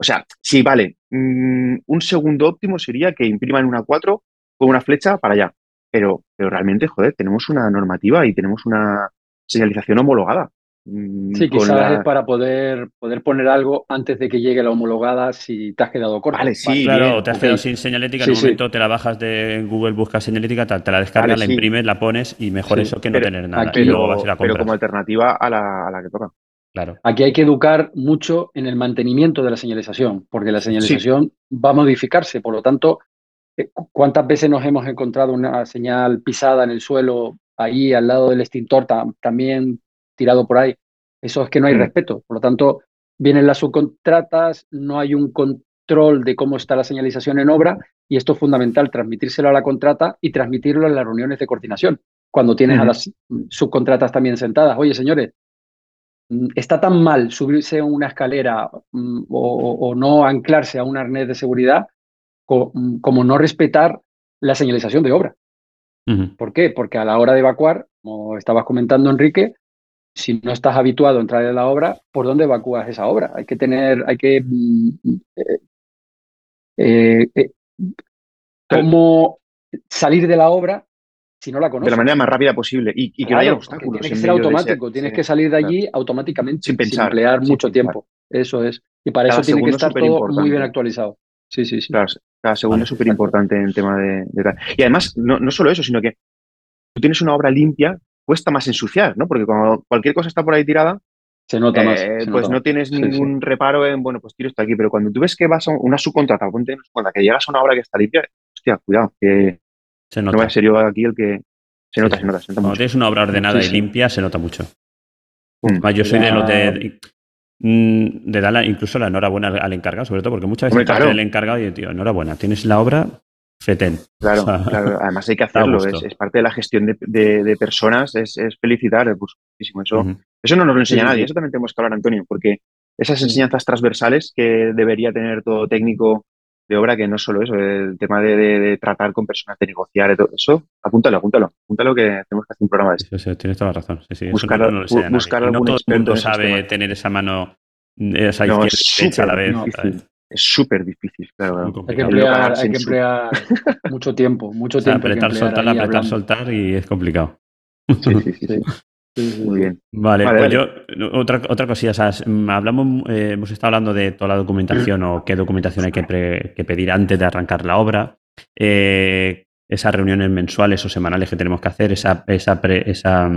o sea, sí, vale, mmm, un segundo óptimo sería que impriman una cuatro con una flecha para allá, pero, pero realmente, joder, tenemos una normativa y tenemos una señalización homologada. Sí, quizás la... es para poder, poder poner algo antes de que llegue la homologada si te has quedado corto. Vale, sí, vale, claro, bien, te has quedado okay. sin señalética, sí, en un sí. momento te la bajas de Google, buscas señalética, te la descargas, vale, la sí. imprimes, la pones y mejor sí. eso que no pero, tener nada. Aquí, y luego vas y la compras. Pero como alternativa a la, a la que toca. Claro. Aquí hay que educar mucho en el mantenimiento de la señalización, porque la señalización sí. va a modificarse, por lo tanto, ¿cuántas veces nos hemos encontrado una señal pisada en el suelo, ahí al lado del extintor tam también tirado por ahí? Eso es que no hay mm. respeto. Por lo tanto, vienen las subcontratas, no hay un control de cómo está la señalización en obra, y esto es fundamental, transmitírselo a la contrata y transmitirlo en las reuniones de coordinación. Cuando tienes mm. a las subcontratas también sentadas, oye, señores, está tan mal subirse a una escalera mm, o, o no anclarse a un arnés de seguridad co como no respetar la señalización de obra. Mm. ¿Por qué? Porque a la hora de evacuar, como estabas comentando, Enrique, si no estás habituado a entrar en la obra, ¿por dónde evacúas esa obra? Hay que tener, hay que... Eh, eh, eh, ¿Cómo salir de la obra si no la conoces? De la manera más rápida posible y, y que claro, no haya obstáculos. Tiene que ser automático, ese, tienes sí, que salir de allí claro. automáticamente, sin, pensar, sin emplear sin mucho pensar. tiempo. Eso es. Y para cada eso tiene que estar todo importante. muy bien actualizado. Sí, sí, sí. Claro, cada segundo vale, es súper importante en tema de, de tal. Y además, no, no solo eso, sino que tú tienes una obra limpia, cuesta más ensuciar, ¿no? Porque cuando cualquier cosa está por ahí tirada, se nota eh, más. Se pues nota no más. tienes ningún sí, sí. reparo en, bueno, pues tiro esto aquí, pero cuando tú ves que vas a una subcontrata, ponte cuenta que llegas a una obra que está limpia, hostia, cuidado, que se nota. No va a ser yo aquí el que... Se nota, sí, se nota, se nota Cuando mucho. tienes una obra ordenada sí, sí. y limpia, se nota mucho. Um, Además, yo soy ya... de los de... de darle incluso la enhorabuena al encargado, sobre todo, porque muchas veces claro. el encargado y tío, enhorabuena, tienes la obra... Feten. Claro, o sea, claro, además hay que hacerlo, es, es parte de la gestión de, de, de personas, es, es felicitar, pues, eso, uh-huh. eso no nos lo enseña sí, nadie, sí. eso también tenemos que hablar, Antonio, porque esas enseñanzas transversales que debería tener todo técnico de obra, que no es solo eso, el tema de, de, de tratar con personas, de negociar, de todo eso, apúntalo, apúntalo, apúntalo que tenemos que hacer un programa de esto. Sí, sí, tienes toda la razón, sí, sí, buscar, no, no, bu buscar algún no todo el mundo sabe tener esa mano, esa no, izquierda es derecha a la vez. No, Es súper difícil, claro. Hay que emplear, hay que emplear mucho tiempo, mucho o sea, tiempo. Apretar, soltar, apretar, hablando. soltar y es complicado. Sí, sí, sí. sí. sí. Muy bien. Vale, vale pues dale. yo, otra, otra cosilla, o sea, hablamos, eh, hemos estado hablando de toda la documentación o qué documentación hay que, pre, que pedir antes de arrancar la obra, eh, esas reuniones mensuales o semanales que tenemos que hacer, esa, esa, pre, esa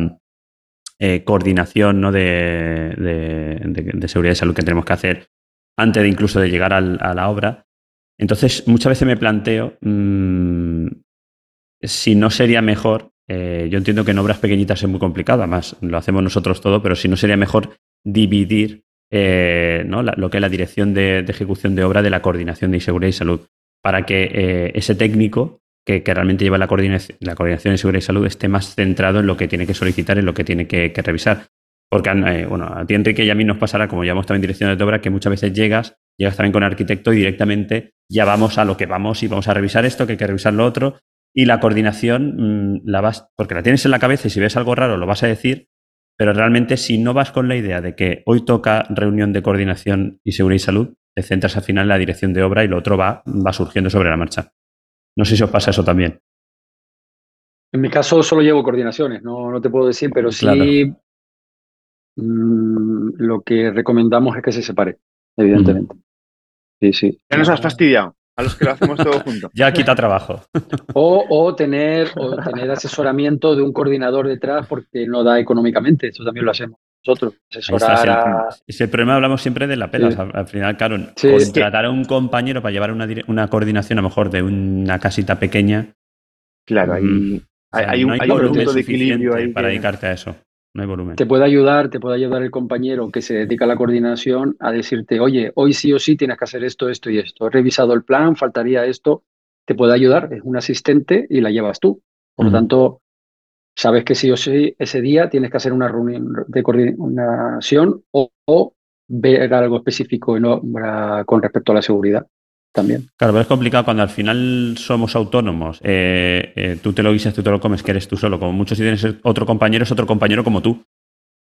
eh, coordinación ¿no? de, de, de, de seguridad y salud que tenemos que hacer antes de incluso de llegar al, a la obra. Entonces, muchas veces me planteo mmm, si no sería mejor, eh, yo entiendo que en obras pequeñitas es muy complicado, además lo hacemos nosotros todo, pero si no sería mejor dividir eh, ¿no? la, lo que es la dirección de, de ejecución de obra de la coordinación de seguridad y salud, para que eh, ese técnico que, que realmente lleva la coordinación, la coordinación de seguridad y salud esté más centrado en lo que tiene que solicitar, en lo que tiene que, que revisar. Porque eh, bueno, a ti, Enrique, y a mí nos pasará, como llevamos también direcciones de obra, que muchas veces llegas, llegas también con arquitecto y directamente ya vamos a lo que vamos y vamos a revisar esto, que hay que revisar lo otro. Y la coordinación mmm, la vas, porque la tienes en la cabeza y si ves algo raro lo vas a decir, pero realmente si no vas con la idea de que hoy toca reunión de coordinación y seguridad y salud, te centras al final en la dirección de obra y lo otro va, va surgiendo sobre la marcha. No sé si os pasa eso también. En mi caso solo llevo coordinaciones, no, no te puedo decir, pero sí... Claro. Mm, lo que recomendamos es que se separe, evidentemente. Sí, sí. Ya nos has fastidiado a los que lo hacemos todo junto. Ya quita trabajo. O, o, tener, o tener asesoramiento de un coordinador detrás porque no da económicamente. Eso también lo hacemos nosotros. Asesorar a... Es el problema, hablamos siempre de la pela. Sí. O sea, al final, claro, sí, contratar a un compañero para llevar una, una coordinación a lo mejor de una casita pequeña. Claro, ahí... O sea, hay un, no hay hay un volumen de equilibrio ahí para que... dedicarte a eso. No hay volumen. Te puede ayudar, te puede ayudar el compañero que se dedica a la coordinación a decirte, oye, hoy sí o sí tienes que hacer esto, esto y esto. He revisado el plan, faltaría esto. Te puede ayudar, es un asistente y la llevas tú. Por lo uh-huh. tanto, sabes que sí o sí ese día tienes que hacer una reunión de coordinación o, o ver algo específico en obra con respecto a la seguridad. También. Claro, pero es complicado cuando al final somos autónomos. Eh, eh, tú te lo guisas, tú te lo comes, que eres tú solo. Como muchos, si tienes otro compañero, es otro compañero como tú.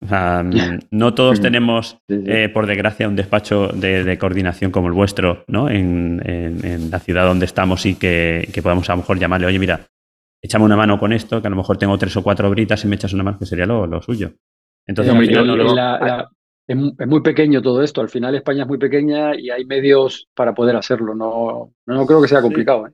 O sea, no todos tenemos, eh, por desgracia, un despacho de, de coordinación como el vuestro, ¿no? En, en, en la ciudad donde estamos y que, que podamos a lo mejor llamarle, oye, mira, échame una mano con esto, que a lo mejor tengo tres o cuatro horitas y me echas una mano, que sería lo, lo suyo. Entonces, no, al final, yo, no, la, la... Es muy pequeño todo esto. Al final España es muy pequeña y hay medios para poder hacerlo. No, no creo que sea complicado. ¿eh?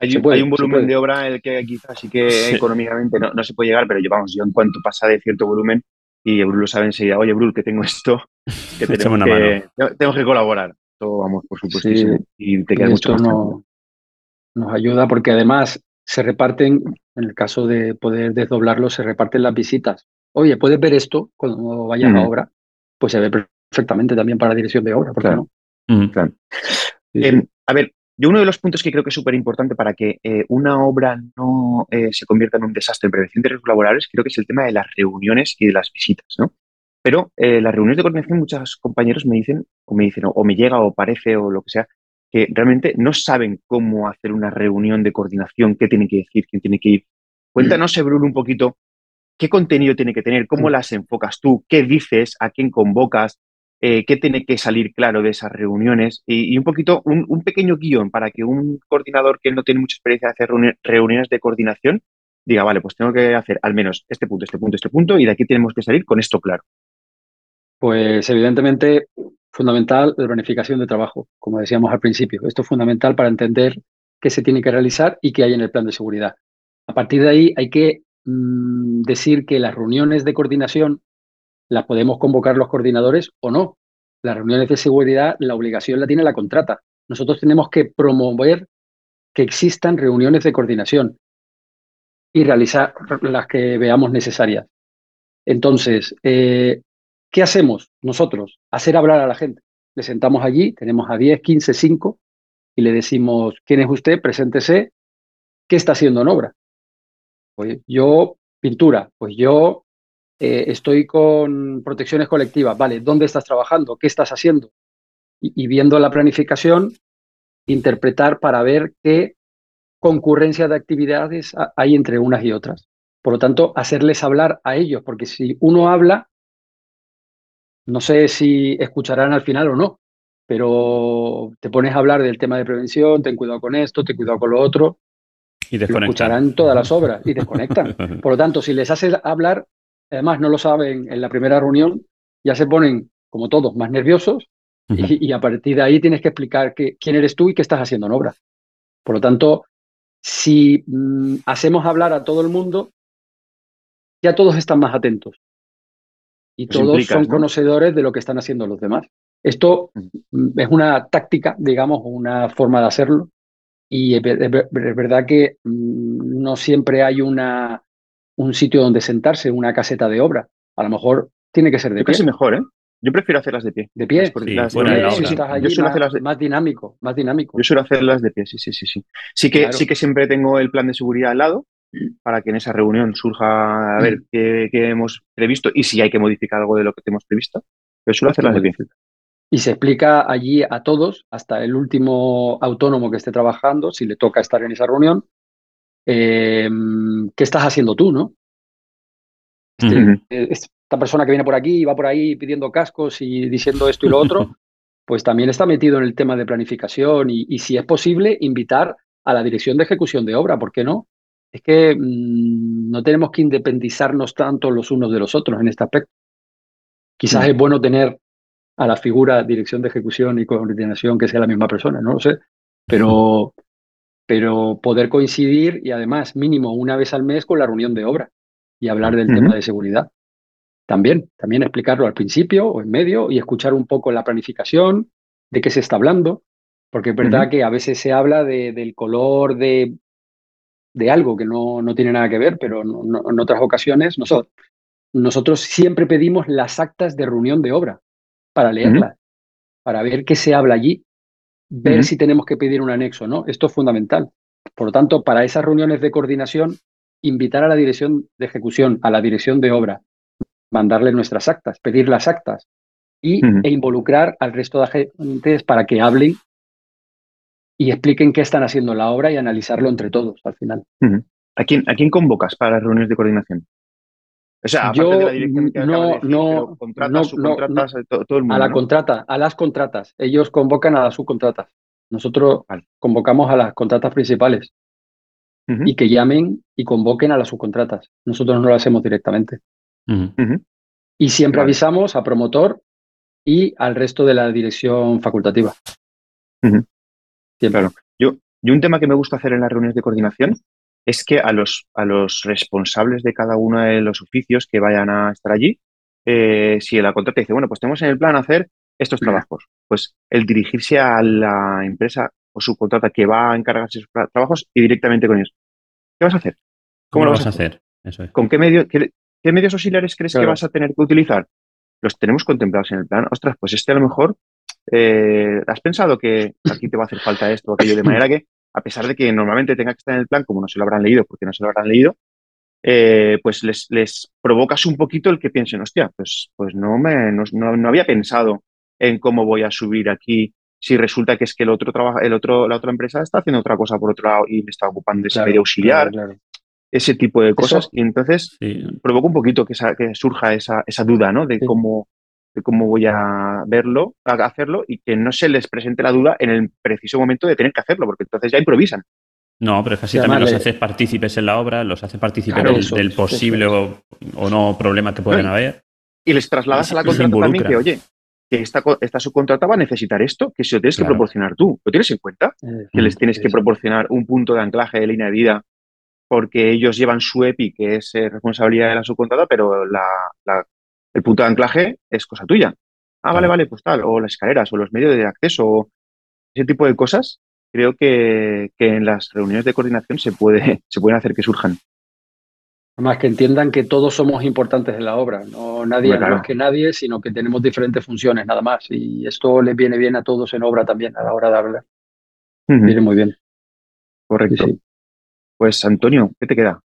Hay, puede, hay un volumen de obra en el que quizás sí que sí. económicamente no, no se puede llegar, pero yo, vamos, yo en cuanto pasa de cierto volumen y Ebrul lo sabe enseguida, oye, Ebrul, que tengo esto, que tenemos una que, mano. Tengo que colaborar. Todo, vamos, por supuesto. Sí, y te queda mucho no, nos ayuda porque además se reparten, en el caso de poder desdoblarlo, se reparten las visitas. Oye, ¿puedes ver esto cuando vayas uh-huh. a obra? Pues se ve perfectamente también para la dirección de obra, ¿por qué claro. no? Mm, claro. eh, a ver, yo uno de los puntos que creo que es súper importante para que eh, una obra no eh, se convierta en un desastre en prevención de riesgos laborales, creo que es el tema de las reuniones y de las visitas, ¿no? Pero eh, las reuniones de coordinación, muchos compañeros me dicen, o me dicen, o, o me llega, o parece, o lo que sea, que realmente no saben cómo hacer una reunión de coordinación, qué tienen que decir, quién tiene que ir. Cuéntanos, Ebrul, un poquito. ¿Qué contenido tiene que tener? ¿Cómo las enfocas tú? ¿Qué dices? ¿A quién convocas? Eh, ¿Qué tiene que salir claro de esas reuniones? Y, y un poquito, un, un pequeño guión para que un coordinador que no tiene mucha experiencia de hacer reuni reuniones de coordinación diga, vale, pues tengo que hacer al menos este punto, este punto, este punto y de aquí tenemos que salir con esto claro. Pues evidentemente fundamental la planificación de trabajo, como decíamos al principio. Esto es fundamental para entender qué se tiene que realizar y qué hay en el plan de seguridad. A partir de ahí hay que decir que las reuniones de coordinación las podemos convocar los coordinadores o no. Las reuniones de seguridad, la obligación la tiene la contrata. Nosotros tenemos que promover que existan reuniones de coordinación y realizar las que veamos necesarias. Entonces, eh, ¿qué hacemos nosotros? Hacer hablar a la gente. Le sentamos allí, tenemos a diez, quince, cinco y le decimos, ¿quién es usted? Preséntese. ¿Qué está haciendo en obra? Pues yo, pintura, pues yo eh, estoy con protecciones colectivas, vale, ¿dónde estás trabajando? ¿Qué estás haciendo? Y, y viendo la planificación, interpretar para ver qué concurrencia de actividades hay entre unas y otras. Por lo tanto, hacerles hablar a ellos, porque si uno habla, no sé si escucharán al final o no, pero te pones a hablar del tema de prevención, ten cuidado con esto, ten cuidado con lo otro. Y lo escucharán todas las obras y desconectan. Por lo tanto, si les haces hablar, además no lo saben en la primera reunión, ya se ponen, como todos, más nerviosos uh-huh. y, y a partir de ahí tienes que explicar que, quién eres tú y qué estás haciendo en obra. Por lo tanto, si mm, hacemos hablar a todo el mundo, ya todos están más atentos y pues todos implicas, son ¿no? conocedores de lo que están haciendo los demás. Esto uh-huh. es una táctica, digamos, una forma de hacerlo. Y es verdad que no siempre hay una, un sitio donde sentarse, una caseta de obra. A lo mejor tiene que ser de yo pie. Casi mejor, ¿eh? Yo prefiero hacerlas de pie. ¿De pie? Sí, las, bueno, las, si estás allí, yo suelo más, hacerlas de... más dinámico, más dinámico. Yo suelo hacerlas de pie, sí, sí, sí. Sí, sí, que, claro. sí que siempre tengo el plan de seguridad al lado para que en esa reunión surja a ver mm. qué, qué hemos previsto y si hay que modificar algo de lo que hemos previsto. Yo suelo hacerlas de pie. Y se explica allí a todos, hasta el último autónomo que esté trabajando, si le toca estar en esa reunión, eh, ¿qué estás haciendo tú, no? Este, uh-huh. Esta persona que viene por aquí y va por ahí pidiendo cascos y diciendo esto y lo otro, pues también está metido en el tema de planificación y, y si es posible, invitar a la dirección de ejecución de obra, ¿por qué no? Es que mmm, no tenemos que independizarnos tanto los unos de los otros en este aspecto. Quizás uh-huh. es bueno tener a la figura dirección de ejecución y coordinación que sea la misma persona, no lo sé, pero, pero poder coincidir y además mínimo una vez al mes con la reunión de obra y hablar del uh-huh. tema de seguridad. También, también explicarlo al principio o en medio y escuchar un poco la planificación de qué se está hablando, porque es verdad uh-huh. que a veces se habla de, del color de, de algo que no, no tiene nada que ver, pero no, no, en otras ocasiones nosotros, nosotros siempre pedimos las actas de reunión de obra para leerlas, uh-huh. para ver qué se habla allí, ver uh-huh. si tenemos que pedir un anexo o no. Esto es fundamental. Por lo tanto, para esas reuniones de coordinación, invitar a la dirección de ejecución, a la dirección de obra, mandarle nuestras actas, pedir las actas y, uh-huh. e involucrar al resto de agentes para que hablen y expliquen qué están haciendo en la obra y analizarlo entre todos al final. Uh-huh. ¿A quién, a quién convocas para las reuniones de coordinación? O sea, aparte Yo, de la dirección que no, de decir, no, contratas, no, subcontratas, no, no, todo el mundo. A la ¿no? contrata, a las contratas. Ellos convocan a las subcontratas. Nosotros vale. convocamos a las contratas principales uh-huh. y que llamen y convoquen a las subcontratas. Nosotros no lo hacemos directamente. Uh-huh. Y siempre vale. avisamos a promotor y al resto de la dirección facultativa. Uh-huh. Siempre. Claro. Yo, yo un tema que me gusta hacer en las reuniones de coordinación es que a los, a los responsables de cada uno de los oficios que vayan a estar allí, eh, si la contrata dice, bueno, pues tenemos en el plan hacer estos trabajos, pues el dirigirse a la empresa o subcontrata que va a encargarse de esos trabajos y directamente con ellos. ¿Qué vas a hacer? ¿Cómo, ¿Cómo lo vas a hacer? hacer? Eso es. ¿Con qué, medio, qué, qué medios auxiliares crees claro. que vas a tener que utilizar? Los tenemos contemplados en el plan. Ostras, pues este a lo mejor eh, has pensado que aquí te va a hacer falta esto o aquello, de manera que a pesar de que normalmente tenga que estar en el plan, como no se lo habrán leído, porque no se lo habrán leído, eh, pues les, les provocas un poquito el que piensen, hostia, pues, pues no, me, no, no había pensado en cómo voy a subir aquí si resulta que es que el otro trabaja, el otro, la otra empresa está haciendo otra cosa por otro lado y me está ocupando de ese claro, medio auxiliar, claro, claro. ese tipo de cosas. Eso, y entonces sí. provoca un poquito que, esa, que surja esa, esa duda, ¿no? De sí. cómo... de cómo voy a verlo, a hacerlo, y que no se les presente la duda en el preciso momento de tener que hacerlo, porque entonces ya improvisan. No, pero es que así también los haces partícipes en la obra, los haces partícipes claro, del, eso, del posible eso, eso. O, o no problema que pueden no, haber. Y les trasladas a la contrata también que, oye, que esta, esta subcontrata va a necesitar esto, que si lo tienes claro. que proporcionar tú, ¿lo tienes en cuenta? Eh, que les tienes eso. que proporcionar un punto de anclaje de línea de vida, porque ellos llevan su E P I, que es eh, responsabilidad de la subcontrata, pero la... la el punto de anclaje es cosa tuya. Ah, vale, vale, pues tal. O las escaleras, o los medios de acceso, o ese tipo de cosas. Creo que, que en las reuniones de coordinación se, puede, se pueden hacer que surjan. Además, que entiendan que todos somos importantes en la obra. No nadie bueno, claro. más que nadie, sino que tenemos diferentes funciones, nada más. Y esto les viene bien a todos en obra también, a la hora de hablar. Uh-huh. Viene muy bien. Correcto. Sí, sí. Pues, Antonio, ¿qué te queda?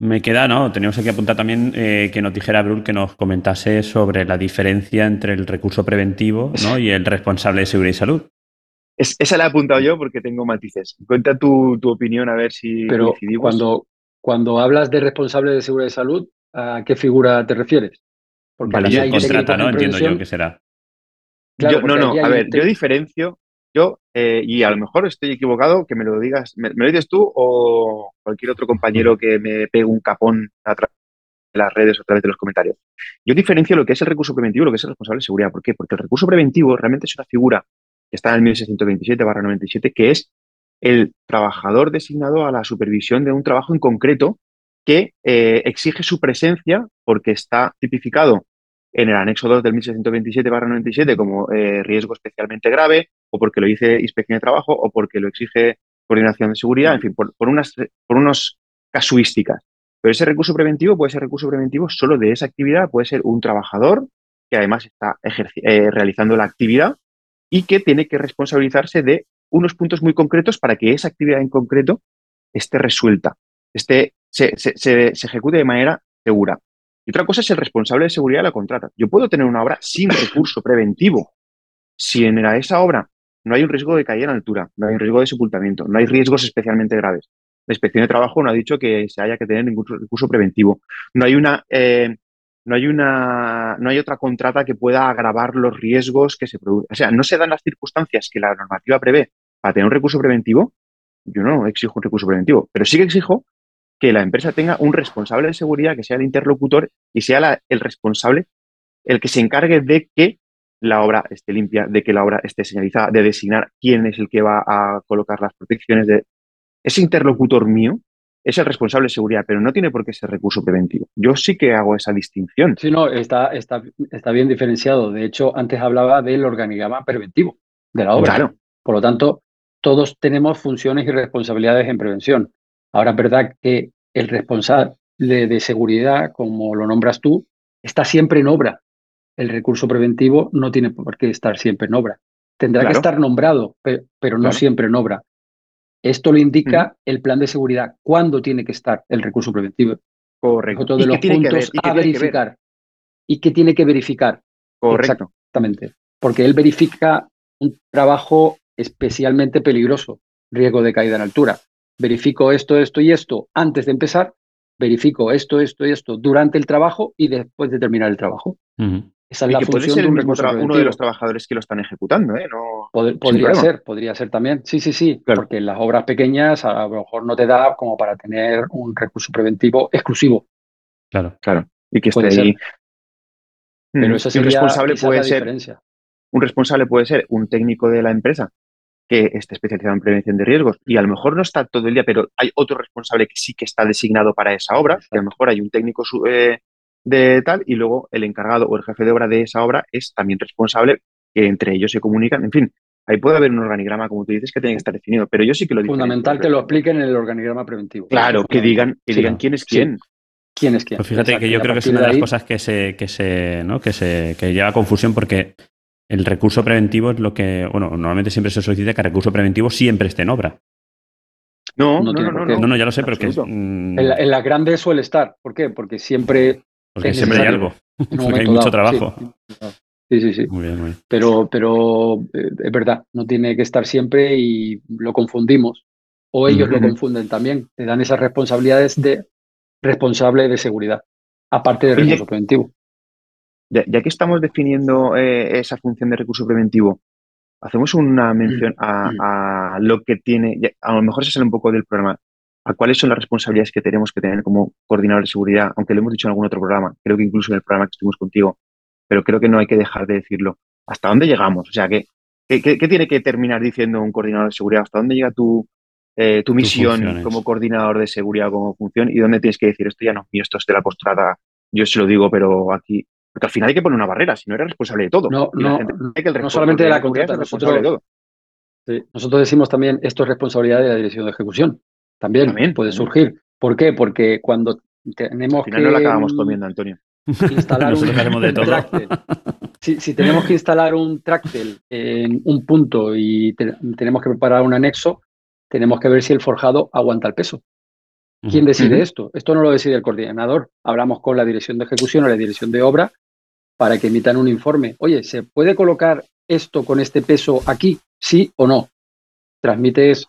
Me queda, ¿no? Teníamos aquí apuntar también eh, que nos dijera Brul que nos comentase sobre la diferencia entre el recurso preventivo ¿no? y el responsable de seguridad y salud. Es, esa la he apuntado yo porque tengo matices. Cuenta tu, tu opinión a ver si Pero decidimos. Cuando, cuando hablas de responsable de seguridad y salud, ¿a qué figura te refieres? Porque vale, la subcontrata, ¿no? Entiendo yo que será. Claro, yo, no, no, a ver, te... yo diferencio, yo, eh, y a lo mejor estoy equivocado, que me lo digas, me, me lo dices tú o cualquier otro compañero que me pegue un capón a través de las redes o a través de los comentarios. Yo diferencio lo que es el recurso preventivo y lo que es el responsable de seguridad. ¿Por qué? Porque el recurso preventivo realmente es una figura que está en el mil seiscientos veintisiete barra noventa y siete, que es el trabajador designado a la supervisión de un trabajo en concreto que eh, exige su presencia porque está tipificado en el anexo dos del mil seiscientos veintisiete barra noventa y siete como eh, riesgo especialmente grave, o porque lo dice inspección de trabajo, o porque lo exige coordinación de seguridad, en fin, por, por unas por unos casuísticas. Pero ese recurso preventivo puede ser recurso preventivo solo de esa actividad, puede ser un trabajador que además está eh, realizando la actividad y que tiene que responsabilizarse de unos puntos muy concretos para que esa actividad en concreto esté resuelta, esté, se, se, se, se ejecute de manera segura. Y otra cosa es el responsable de seguridad de la contrata. Yo puedo tener una obra sin recurso preventivo si en esa obra no hay un riesgo de caída en altura, no hay un riesgo de sepultamiento, no hay riesgos especialmente graves. La inspección de trabajo no ha dicho que se haya que tener ningún recurso preventivo. No hay una, eh, no hay una, no hay otra contrata que pueda agravar los riesgos que se producen. O sea, no se dan las circunstancias que la normativa prevé para tener un recurso preventivo. Yo no exijo un recurso preventivo, pero sí que exijo que la empresa tenga un responsable de seguridad, que sea el interlocutor y sea la, el responsable, el que se encargue de que la obra esté limpia, de que la obra esté señalizada, de designar quién es el que va a colocar las protecciones. De... Ese interlocutor mío es el responsable de seguridad, pero no tiene por qué ser recurso preventivo. Yo sí que hago esa distinción. Sí, no, está, está, está bien diferenciado. De hecho, antes hablaba del organigrama preventivo de la obra. Claro. Por lo tanto, todos tenemos funciones y responsabilidades en prevención. Ahora es verdad que el responsable de seguridad, como lo nombras tú, está siempre en obra. El recurso preventivo no tiene por qué estar siempre en obra. Tendrá claro. que estar nombrado, pero, pero no claro. siempre en obra. Esto lo indica mm. el plan de seguridad. ¿Cuándo tiene que estar el recurso preventivo? Correcto. Otro de los puntos a verificar. ¿Y qué tiene que verificar? Correcto. Exactamente. Porque él verifica un trabajo especialmente peligroso, riesgo de caída en altura. Verifico esto, esto y esto antes de empezar. Verifico esto, esto y esto durante el trabajo y después de terminar el trabajo. Uh-huh. Esa es la función. Puede ser de un recurso preventivo. Uno de los trabajadores que lo están ejecutando, ¿eh? No, Pod- podría ser, podría ser también. Sí, sí, sí. Claro. Porque en las obras pequeñas a lo mejor no te da como para tener un recurso preventivo exclusivo. Claro, claro. Y que esté ahí. Mm. Pero esa sería, un responsable puede ser, diferencia. Un responsable puede ser un técnico de la empresa que esté especializado en prevención de riesgos y a lo mejor no está todo el día, pero hay otro responsable que sí que está designado para esa obra, que a lo mejor hay un técnico eh, de tal y luego el encargado o el jefe de obra de esa obra es también responsable, que entre ellos se comunican, en fin, ahí puede haber un organigrama, como tú dices, que tiene que estar definido, pero yo sí que lo digo. Fundamental que lo apliquen en el organigrama preventivo. Claro, que digan, que sí, digan quién es quién. Sí. ¿Quién es quién? Pues fíjate que yo creo que es una de las cosas que se, que se, ¿no? que se, que lleva a confusión porque el recurso preventivo es lo que, bueno, normalmente siempre se solicita que el recurso preventivo siempre esté en obra. No, no, no, no, no, no, no, ya lo sé, pero que mmm... en, la, en la grande suele estar. ¿Por qué? Porque siempre, porque siempre hay algo, porque hay mucho dado, trabajo. Sí, sí, sí. Muy bien, muy bien. Pero, pero eh, es verdad, no tiene que estar siempre y lo confundimos o ellos mm-hmm. lo confunden también. Te dan esas responsabilidades de responsable de seguridad, aparte del recurso preventivo. Ya, ya que estamos definiendo eh, esa función de recurso preventivo, hacemos una mención a, a lo que tiene, a lo mejor se sale un poco del programa, a cuáles son las responsabilidades que tenemos que tener como coordinador de seguridad, aunque lo hemos dicho en algún otro programa, creo que incluso en el programa que estuvimos contigo, pero creo que no hay que dejar de decirlo. ¿Hasta dónde llegamos? O sea, ¿qué, qué, qué tiene que terminar diciendo un coordinador de seguridad? ¿Hasta dónde llega tu, eh, tu misión como coordinador de seguridad, como función? ¿Y dónde tienes que decir, esto ya no es mío, esto es de la postrada, yo se lo digo, pero aquí... Porque al final hay que poner una barrera, si no eres responsable de todo. No, no, hay que el no solamente de la contrata, responsable de todo. Sí, nosotros decimos también, esto es responsabilidad de la dirección de ejecución. También, también puede también. surgir. ¿Por qué? Porque cuando tenemos al final que... no lo acabamos comiendo, Antonio. Instalar un, un, de todo. un tractel. Si, si tenemos que instalar un tractel en un punto y te, tenemos que preparar un anexo, tenemos que ver si el forjado aguanta el peso. ¿Quién decide uh-huh. esto? Esto no lo decide el coordinador. Hablamos con la dirección de ejecución o la dirección de obra para que emitan un informe. Oye, ¿se puede colocar esto con este peso aquí? ¿Sí o no? Transmites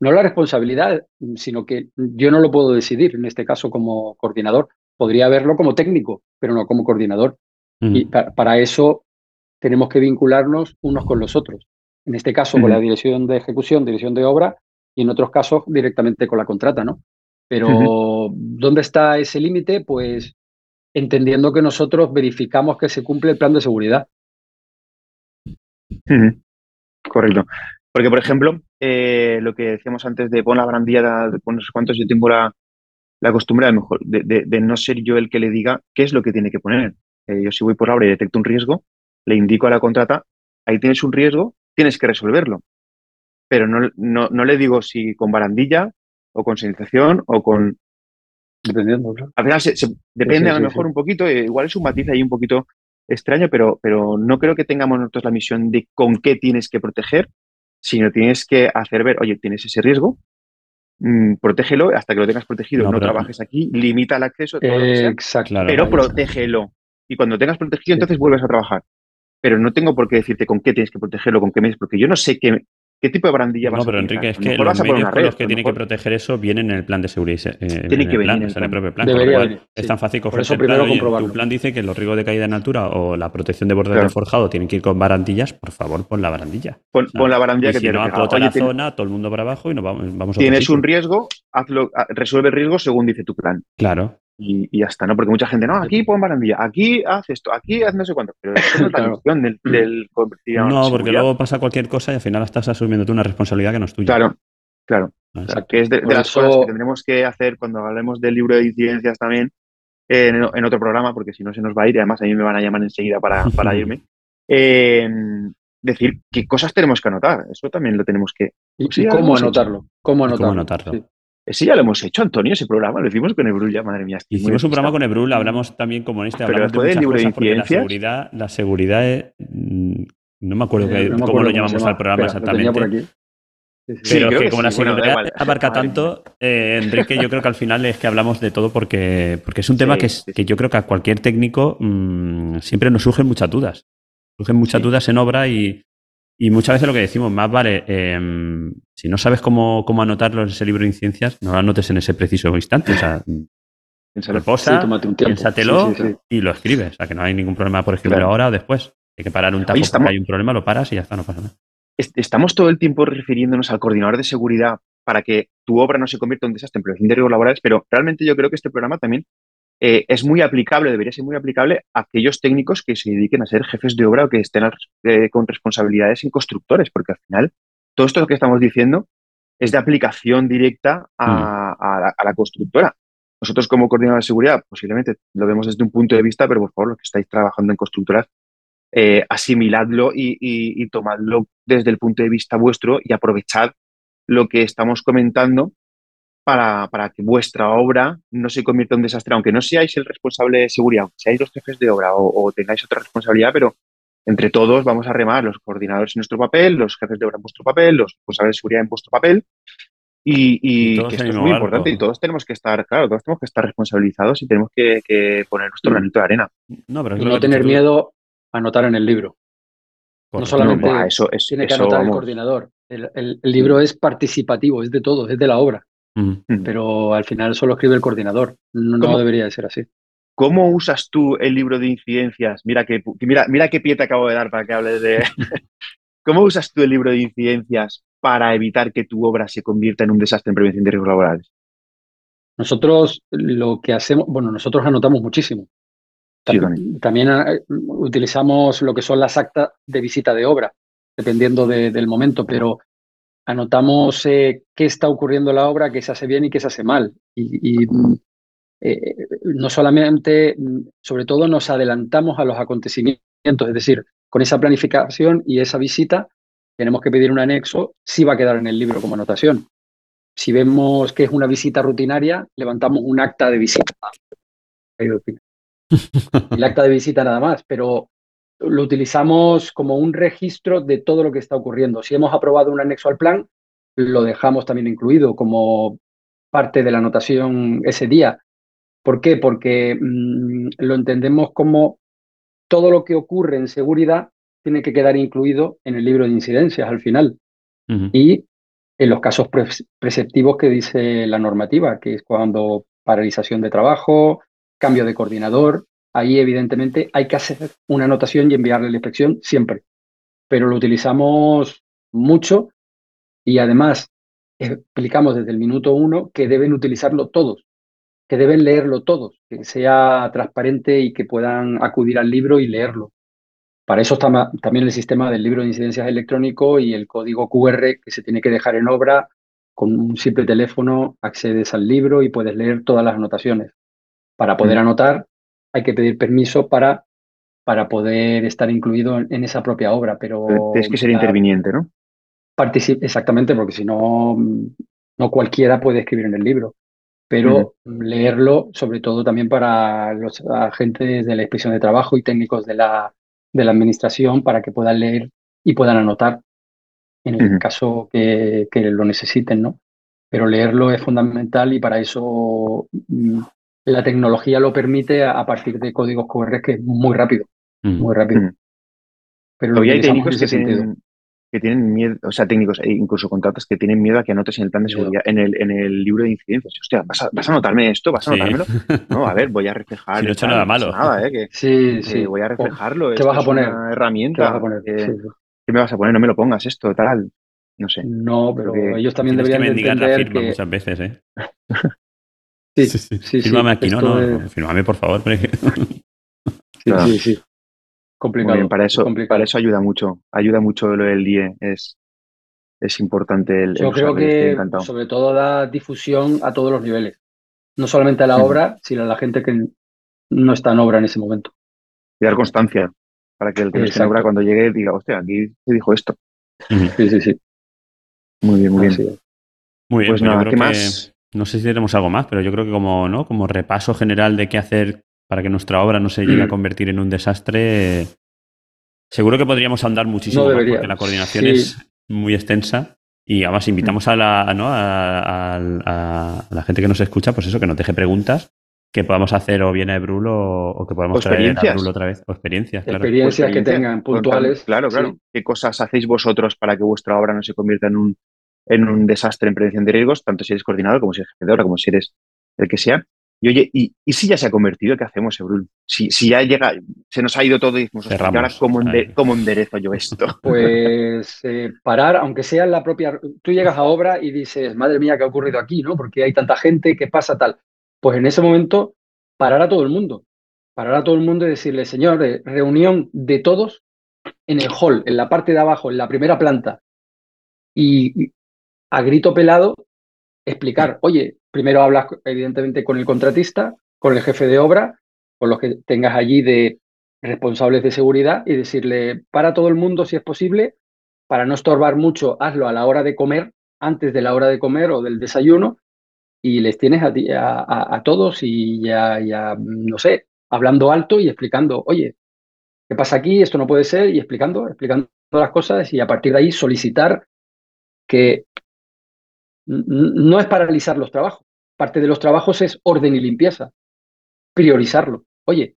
no la responsabilidad, sino que yo no lo puedo decidir en este caso como coordinador. Podría verlo como técnico, pero no como coordinador. Uh-huh. Y para, para eso tenemos que vincularnos unos con los otros. En este caso uh-huh. con la dirección de ejecución, dirección de obra, y en otros casos directamente con la contrata, ¿no? Pero, uh-huh. ¿dónde está ese límite? Pues entendiendo que nosotros verificamos que se cumple el plan de seguridad. Uh-huh. Correcto. Porque, por ejemplo, eh, lo que decíamos antes de pon la barandilla, pon no sé cuántos, yo tengo la, la costumbre, a lo mejor, de, de, de no ser yo el que le diga qué es lo que tiene que poner. Eh, yo si voy por la obra y detecto un riesgo, le indico a la contrata, ahí tienes un riesgo, tienes que resolverlo. Pero no, no, no le digo si con barandilla... o con señalización, o con... Dependiendo, claro. Al final, se, se, depende sí, sí, a lo mejor sí, sí. un poquito, eh, igual es un matiz ahí un poquito extraño, pero, pero no creo que tengamos nosotros la misión de con qué tienes que proteger, sino tienes que hacer ver, oye, tienes ese riesgo, mmm, protégelo hasta que lo tengas protegido, no, no trabajes aquí, limita el acceso, todo eh, lo que sea, exacto, pero protégelo. Y cuando tengas protegido, sí. entonces vuelves a trabajar. Pero no tengo por qué decirte con qué tienes que protegerlo, con qué medios, porque yo no sé qué... ¿Qué tipo de barandilla vas a poner? No, pero Enrique, es que los medios con los que tienen que proteger eso vienen en el plan de seguridad. Eh, tiene que venir. En el propio plan. Debería, es tan fácil coger el plan. Oye, tu plan dice que los riesgos de caída en altura o la protección de bordes claro. del forjado tienen que ir con barandillas. Por favor, pon la barandilla. Pon, o sea, pon la barandilla que si no, acota la tiene... zona, todo el mundo para abajo y nos vamos, vamos a otro Tienes sitio. un riesgo, hazlo, resuelve el riesgo según dice tu plan. Claro. Y, y ya está, ¿no? Porque mucha gente, no, aquí pon barandilla, aquí haz esto, aquí haz no sé cuánto. Pero eso no es la cuestión del, del No, porque luego pasa cualquier cosa y al final estás asumiéndote una responsabilidad que no es tuya. Claro, claro. O sea, que es de, de las eso... cosas que tendremos que hacer cuando hablemos del libro de incidencias también eh, en, en otro programa, porque si no se nos va a ir, y además a mí me van a llamar enseguida para, para irme. Eh, decir qué cosas tenemos que anotar, eso también lo tenemos que... Pues, ¿Y, sí, ¿y cómo anotarlo? ¿Cómo anotarlo? ¿Cómo anotarlo? Sí. Ese ya lo hemos hecho, Antonio, ese programa, lo hicimos con Ebrul, ya, madre mía. Hicimos un programa con Ebrul, hablamos también como en este, hablamos de muchas cosas, porque la seguridad, la seguridad es, no me acuerdo, eh, que, no me acuerdo cómo, cómo lo llamamos al programa. Espera, exactamente. Sí, sí, pero que, que como sí, la seguridad bueno, abarca tanto, eh, Enrique, yo creo que al final es que hablamos de todo porque, porque es un tema sí, que, es, sí. que yo creo que a cualquier técnico mmm, siempre nos surgen muchas dudas. Surgen muchas sí. dudas en obra y, y muchas veces lo que decimos, más vale, eh, si no sabes cómo, cómo anotarlo en ese libro de incidencias, no lo anotes en ese preciso instante. O sea, reposa, sí, piénsatelo sí, sí, sí. y lo escribes. O sea, que no hay ningún problema por escribirlo claro. ahora o después. Hay que parar un tapo porque hay un problema, lo paras y ya está, no pasa nada. Estamos todo el tiempo refiriéndonos al coordinador de seguridad para que tu obra no se convierta en un desastre en prevención de riesgos laborales, pero realmente yo creo que este programa también eh, es muy aplicable, debería ser muy aplicable a aquellos técnicos que se dediquen a ser jefes de obra o que estén al, eh, con responsabilidades en constructores, porque al final todo esto que estamos diciendo es de aplicación directa a, a, la, a la constructora. Nosotros como coordinador de seguridad posiblemente lo vemos desde un punto de vista, pero por favor los que estáis trabajando en constructoras, Eh, asimiladlo y, y, y tomadlo desde el punto de vista vuestro y aprovechad lo que estamos comentando para, para que vuestra obra no se convierta en un desastre, aunque no seáis el responsable de seguridad, aunque seáis los jefes de obra o, o tengáis otra responsabilidad, pero entre todos vamos a remar, los coordinadores en nuestro papel, los jefes de obra en vuestro papel, los responsables de seguridad en vuestro papel y, y, y que esto es muy algo. importante y todos tenemos que estar, claro, todos tenemos que estar responsabilizados y tenemos que, que poner nuestro granito de arena. No, pero y no tener miedo anotar en el libro. No solamente no, bah, eso, eso, tiene que eso, anotar vamos. el coordinador. El, el, el libro es participativo, es de todos, es de la obra. Mm-hmm. Pero al final solo escribe el coordinador. No, no debería de ser así. ¿Cómo usas tú el libro de incidencias? Mira qué, mira, mira qué pie te acabo de dar para que hables de... ¿Cómo usas tú el libro de incidencias para evitar que tu obra se convierta en un desastre en prevención de riesgos laborales? Nosotros lo que hacemos... Bueno, nosotros anotamos muchísimo. También, también utilizamos lo que son las actas de visita de obra, dependiendo de, del momento, pero anotamos eh, qué está ocurriendo en la obra, qué se hace bien y qué se hace mal. Y, y eh, no solamente, sobre todo nos adelantamos a los acontecimientos, es decir, con esa planificación y esa visita tenemos que pedir un anexo, sí va a quedar en el libro como anotación. Si vemos que es una visita rutinaria, levantamos un acta de visita. El acta de visita nada más, pero lo utilizamos como un registro de todo lo que está ocurriendo. Si hemos aprobado un anexo al plan, lo dejamos también incluido como parte de la anotación ese día. ¿Por qué? Porque mmm, lo entendemos como todo lo que ocurre en seguridad tiene que quedar incluido en el libro de incidencias al final. Uh-huh. Y en los casos pre- preceptivos que dice la normativa, que es cuando paralización de trabajo... cambio de coordinador, ahí evidentemente hay que hacer una anotación y enviarle la inspección siempre. Pero lo utilizamos mucho y además explicamos desde el minuto uno que deben utilizarlo todos, que deben leerlo todos, que sea transparente y que puedan acudir al libro y leerlo. Para eso está también el sistema del libro de incidencias electrónico y el código Q R que se tiene que dejar en obra. Con un simple teléfono accedes al libro y puedes leer todas las anotaciones. Para poder anotar hay que pedir permiso para, para poder estar incluido en, en esa propia obra. Pero tienes que ser la, interviniente, ¿no? Particip- exactamente, porque si no, no cualquiera puede escribir en el libro. Pero uh-huh. leerlo, sobre todo también para los agentes de la inspección de trabajo y técnicos de la, de la administración, para que puedan leer y puedan anotar en el uh-huh. caso que, que lo necesiten, ¿no? Pero leerlo es fundamental y para eso... La tecnología lo permite a partir de códigos Q R que es muy rápido, mm. muy rápido. Pero todavía hay técnicos que tienen, que tienen miedo, o sea, técnicos e incluso contratas que tienen miedo a que anotes en el plan de seguridad, en el, en el libro de incidencias. Hostia, ¿vas a, vas a anotarme esto? ¿Vas a anotármelo? Sí. No, a ver, voy a reflejar. Si no he hecho nada malo. Nada, ¿eh? Que, sí, sí. Que voy a reflejarlo. ¿Qué vas a poner? Es una herramienta. ¿Qué vas a poner? Que, sí. ¿Qué me vas a poner? No me lo pongas esto, tal. No sé. No, pero que, ellos también deberían entender la firma que... muchas veces, ¿eh? Sí, sí, sí, sí. Fírmame sí, aquí, no, no, es... fírmame por favor. Porque... sí, no. sí, sí. Complicado. Muy bien, para eso, complicado. Para eso ayuda mucho, ayuda mucho lo del D I E, es, es importante. El, Yo el creo que sobre todo da difusión a todos los niveles, no solamente a la sí. obra, sino a la gente que no está en obra en ese momento. Y dar constancia, para que el que no está en obra cuando llegue diga, hostia, aquí se dijo esto. Sí, sí, sí. Muy bien, muy bien. Muy bien, pues nada, ¿qué más? No sé si tenemos algo más, pero yo creo que como, ¿no? como repaso general de qué hacer para que nuestra obra no se llegue a convertir en un desastre, seguro que podríamos andar muchísimo no más porque la coordinación sí. es muy extensa. Y además invitamos a la, ¿no? a, a, a la gente que nos escucha, pues eso, que nos deje preguntas que podamos hacer o bien a Ebrul o, o que podamos traer a Ebrul otra vez. O experiencias, claro. Experiencias que tengan puntuales. Claro, claro. Sí. ¿Qué cosas hacéis vosotros para que vuestra obra no se convierta en un, en un desastre en prevención de riesgos? Tanto si eres coordinador, como si eres jefe de obra, como si eres el que sea. Y oye, ¿y, y si ya se ha convertido? ¿Qué hacemos, Ebrul? Si, si ya llega, se nos ha ido todo y decimos, ahora ¿cómo, ende, ¿cómo enderezo yo esto? Pues eh, parar, aunque sea la propia... Tú llegas a obra y dices, madre mía, ¿qué ha ocurrido aquí? ¿No? Porque hay tanta gente, ¿qué pasa tal? Pues en ese momento parar a todo el mundo, parar a todo el mundo y decirle, señores, reunión de todos en el hall, en la parte de abajo, en la primera planta, y a grito pelado explicar, oye, primero hablas evidentemente con el contratista, con el jefe de obra, con los que tengas allí de responsables de seguridad y decirle, para todo el mundo si es posible, para no estorbar mucho, hazlo a la hora de comer, antes de la hora de comer o del desayuno, y les tienes a, ti, a, a, a todos y ya, ya, no sé, hablando alto y explicando, oye, ¿qué pasa aquí? Esto no puede ser, y explicando, explicando las cosas y a partir de ahí solicitar que no es paralizar los trabajos. Parte de los trabajos es orden y limpieza, priorizarlo. Oye,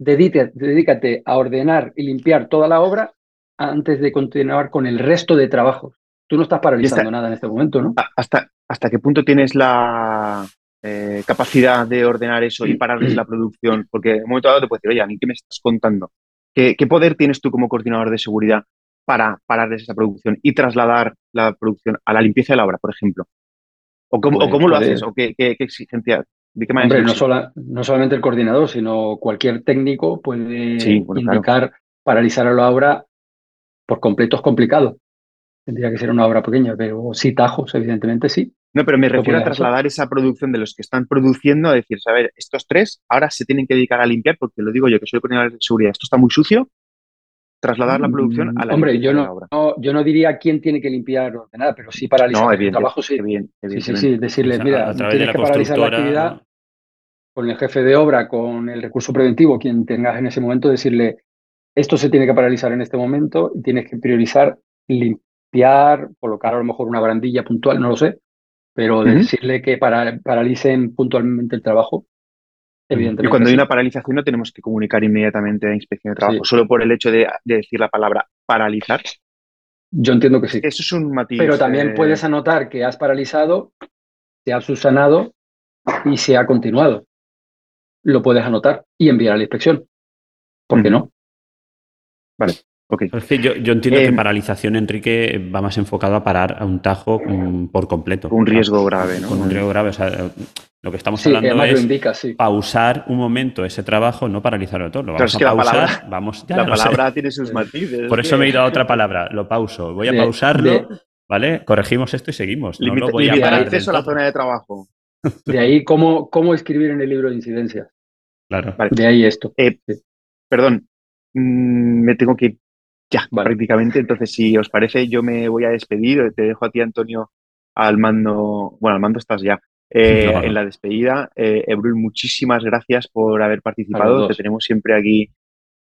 dedícate, dedícate a ordenar y limpiar toda la obra antes de continuar con el resto de trabajos. Tú no estás paralizando hasta, nada en este momento, ¿no? ¿Hasta, hasta qué punto tienes la eh, capacidad de ordenar eso y pararles la producción? Porque en un momento dado te puedes decir, oye, ¿a mí qué me estás contando? ¿Qué, qué poder tienes tú como coordinador de seguridad para pararles esa producción y trasladar la producción a la limpieza de la obra, por ejemplo? ¿O cómo, pues, o cómo lo haces? ¿O qué, qué, qué exigencia? ¿De qué manera? Hombre, no, sola, no solamente el coordinador, sino cualquier técnico puede sí, bueno, indicar claro. paralizar a la obra por completo es complicado. Tendría que ser una obra pequeña, pero sí tajos, evidentemente sí. No, pero me refiero a trasladar hacer? esa producción de los que están produciendo, a decir, a ver, estos tres ahora se tienen que dedicar a limpiar, porque lo digo yo, que soy coordinador de seguridad, esto está muy sucio, trasladar la producción a la Hombre, yo no, de la obra. No, yo no diría quién tiene que limpiar o nada, pero sí paralizar no, el trabajo, sí. Bien, sí, sí, sí, decirles, mira, o sea, tienes que paralizar la actividad no. con el jefe de obra, con el recurso preventivo, quien tengas en ese momento, decirle, esto se tiene que paralizar en este momento, y tienes que priorizar limpiar. Colocar a lo mejor una barandilla puntual, no lo sé, pero uh-huh. decirle que para, paralicen puntualmente el trabajo, evidentemente. Y cuando hay una paralización no tenemos que comunicar inmediatamente a Inspección de Trabajo, sí. solo por el hecho de, de decir la palabra paralizar. Yo entiendo que sí. Eso es un matiz. Pero también eh... puedes anotar que has paralizado, se ha subsanado y se ha continuado. Lo puedes anotar y enviar a la inspección. ¿Por qué uh-huh. no? Vale. Okay. Pues sí, yo, yo entiendo eh, que paralización, Enrique, va más enfocado a parar a un tajo con, por completo. Un riesgo ¿no? grave, ¿no? Con un riesgo grave. O sea, lo que estamos sí, hablando es indica, sí. pausar un momento ese trabajo, no paralizarlo todo. Lo vamos claro, a es que pausar. La palabra, vamos, ya, la no palabra sé. tiene sus matices. Por eso me he ido a otra palabra. Lo pauso. Voy a de, pausarlo, de, ¿vale? Corregimos esto y seguimos. No limita, lo voy a parar. Acceso a la zona de trabajo. De ahí cómo, cómo escribir en el libro de incidencias. Claro. Vale. De ahí esto. Eh, perdón, mm, me tengo que ir. Ya, vale. prácticamente. Entonces, si os parece, yo me voy a despedir. Te dejo a ti, Antonio, al mando. Bueno, al mando estás ya eh, no, no. en la despedida. Eh, Ebrul, muchísimas gracias por haber participado. Te tenemos siempre aquí,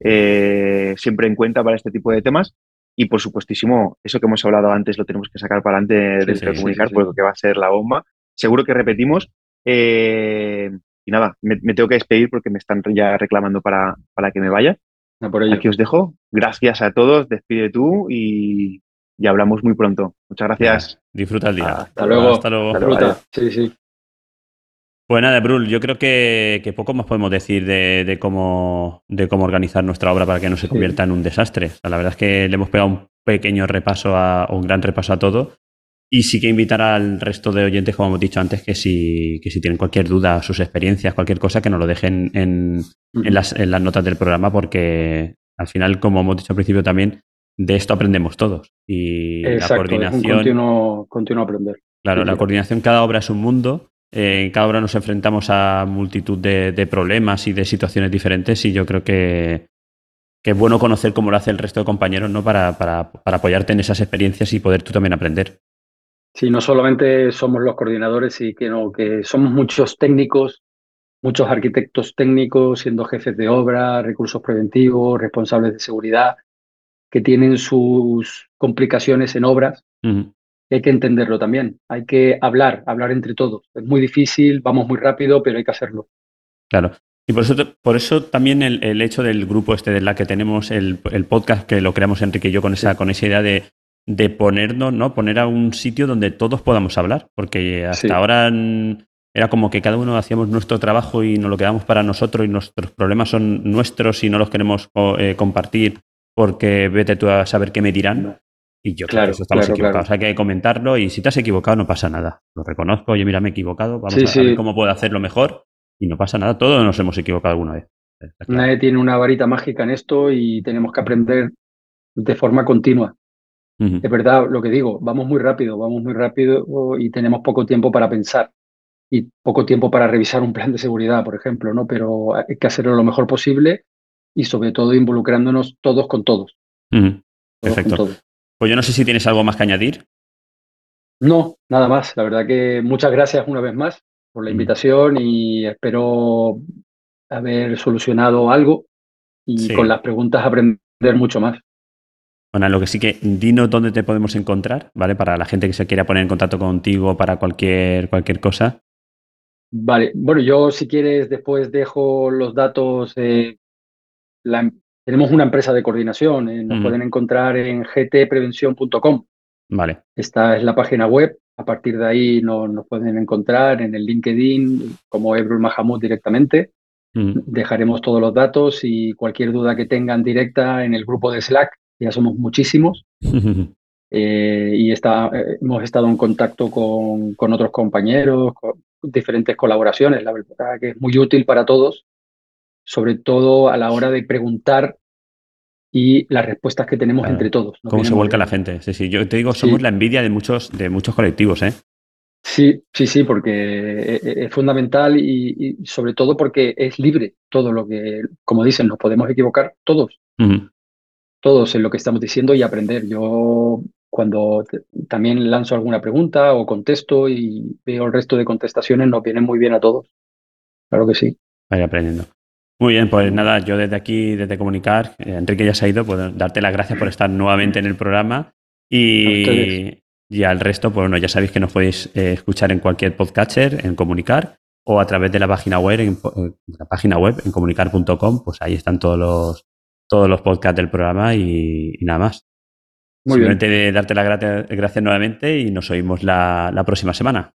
eh, siempre en cuenta para este tipo de temas. Y, por supuestísimo, eso que hemos hablado antes lo tenemos que sacar para adelante sí, de sí, comunicar, sí, sí, sí. porque va a ser la bomba. Seguro que repetimos. Eh, y nada, me, me tengo que despedir porque me están ya reclamando para, para que me vaya. No, por ello. Aquí os dejo. Gracias a todos. Despide tú y, y hablamos muy pronto. Muchas gracias. Ya, disfruta el día. Hasta, hasta luego. Hasta luego. Disfruta. Sí, sí. Pues nada, Ebrul, yo creo que, que poco más podemos decir de, de, cómo, de cómo organizar nuestra obra para que no se convierta sí. en un desastre. O sea, la verdad es que le hemos pegado un pequeño repaso a, o un gran repaso a todo. Y sí que invitar al resto de oyentes, como hemos dicho antes, que si, que si tienen cualquier duda, sus experiencias, cualquier cosa, que nos lo dejen en, en, las, en las notas del programa, porque al final, como hemos dicho al principio también, de esto aprendemos todos. Y exacto, la coordinación, es un continuo, continuo aprender. Claro, sí, la coordinación, cada obra es un mundo. Eh, en cada obra nos enfrentamos a multitud de, de problemas y de situaciones diferentes y yo creo que... que es bueno conocer cómo lo hace el resto de compañeros, ¿no? Para, para, para apoyarte en esas experiencias y poder tú también aprender. Sí, no solamente somos los coordinadores, sino que somos muchos técnicos, muchos arquitectos técnicos, siendo jefes de obra, recursos preventivos, responsables de seguridad, que tienen sus complicaciones en obras. Uh-huh. Y hay que entenderlo también. Hay que hablar, hablar entre todos. Es muy difícil, vamos muy rápido, pero hay que hacerlo. Claro. Y por eso, por eso también el, el hecho del grupo este de la que tenemos el, el podcast, que lo creamos Enrique y yo con esa, sí. con esa idea de, de ponernos, ¿no? Poner a un sitio donde todos podamos hablar. Porque hasta sí. ahora era como que cada uno hacíamos nuestro trabajo y nos lo quedamos para nosotros y nuestros problemas son nuestros y no los queremos eh, compartir porque vete tú a saber qué me dirán. No. Y yo claro, creo que eso estamos claro, equivocados. Claro. Hay que comentarlo y si te has equivocado no pasa nada. Lo reconozco. Oye, mira, me he equivocado. Vamos sí, a, sí. a ver cómo puedo hacerlo mejor. Y no pasa nada, todos nos hemos equivocado alguna vez. Claro. Nadie tiene una varita mágica en esto y tenemos que aprender de forma continua. Uh-huh. Es verdad lo que digo, vamos muy rápido, vamos muy rápido y tenemos poco tiempo para pensar y poco tiempo para revisar un plan de seguridad, por ejemplo, ¿no? Pero hay que hacerlo lo mejor posible y sobre todo involucrándonos todos con todos. Uh-huh. Todos Perfecto. Con todos. Pues yo no sé si tienes algo más que añadir. No, nada más. La verdad que muchas gracias una vez más por la invitación y espero haber solucionado algo y sí. con las preguntas aprender mucho más. Bueno, lo que sí que dinos dónde te podemos encontrar, ¿vale? Para la gente que se quiera poner en contacto contigo para cualquier, cualquier cosa. Vale, bueno, yo si quieres después dejo los datos. Eh, la, tenemos una empresa de coordinación, eh, nos mm. pueden encontrar en g t prevención punto com. Vale. Esta es la página web. A partir de ahí nos, nos pueden encontrar en el LinkedIn como Ebrul Mahamud directamente. Uh-huh. Dejaremos todos los datos y cualquier duda que tengan directa en el grupo de Slack, ya somos muchísimos. Uh-huh. eh, y está, eh, hemos estado en contacto con, con otros compañeros, con diferentes colaboraciones. La verdad que es muy útil para todos, sobre todo a la hora de preguntar y las respuestas que tenemos claro. entre todos. ¿No? Cómo se vuelca la gente. Sí, sí. Yo te digo, somos sí. la envidia de muchos, de muchos colectivos, ¿eh? Sí, sí, sí, porque es fundamental y, y sobre todo porque es libre todo lo que, como dicen, nos podemos equivocar todos. Uh-huh. Todos en lo que estamos diciendo y aprender. Yo cuando te, también lanzo alguna pregunta o contesto y veo el resto de contestaciones, nos vienen muy bien a todos. Claro que sí. Vaya aprendiendo. Muy bien, pues nada, yo desde aquí, desde Comunicar, eh, Enrique ya se ha ido, pues darte las gracias por estar nuevamente en el programa y, y al resto, pues bueno, ya sabéis que nos podéis eh, escuchar en cualquier podcatcher, en Comunicar o a través de la página web, en, en la página web, en comunicar punto com, pues ahí están todos los todos los podcasts del programa y, y nada más. Muy Simplemente bien. Darte las gracias, gracias nuevamente y nos oímos la, la próxima semana.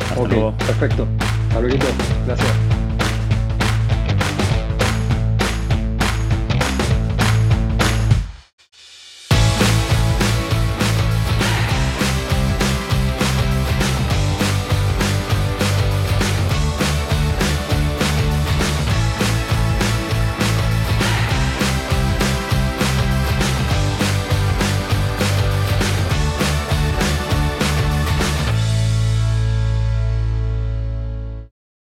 Hasta okay, luego. Perfecto. Hasta luego. Gracias.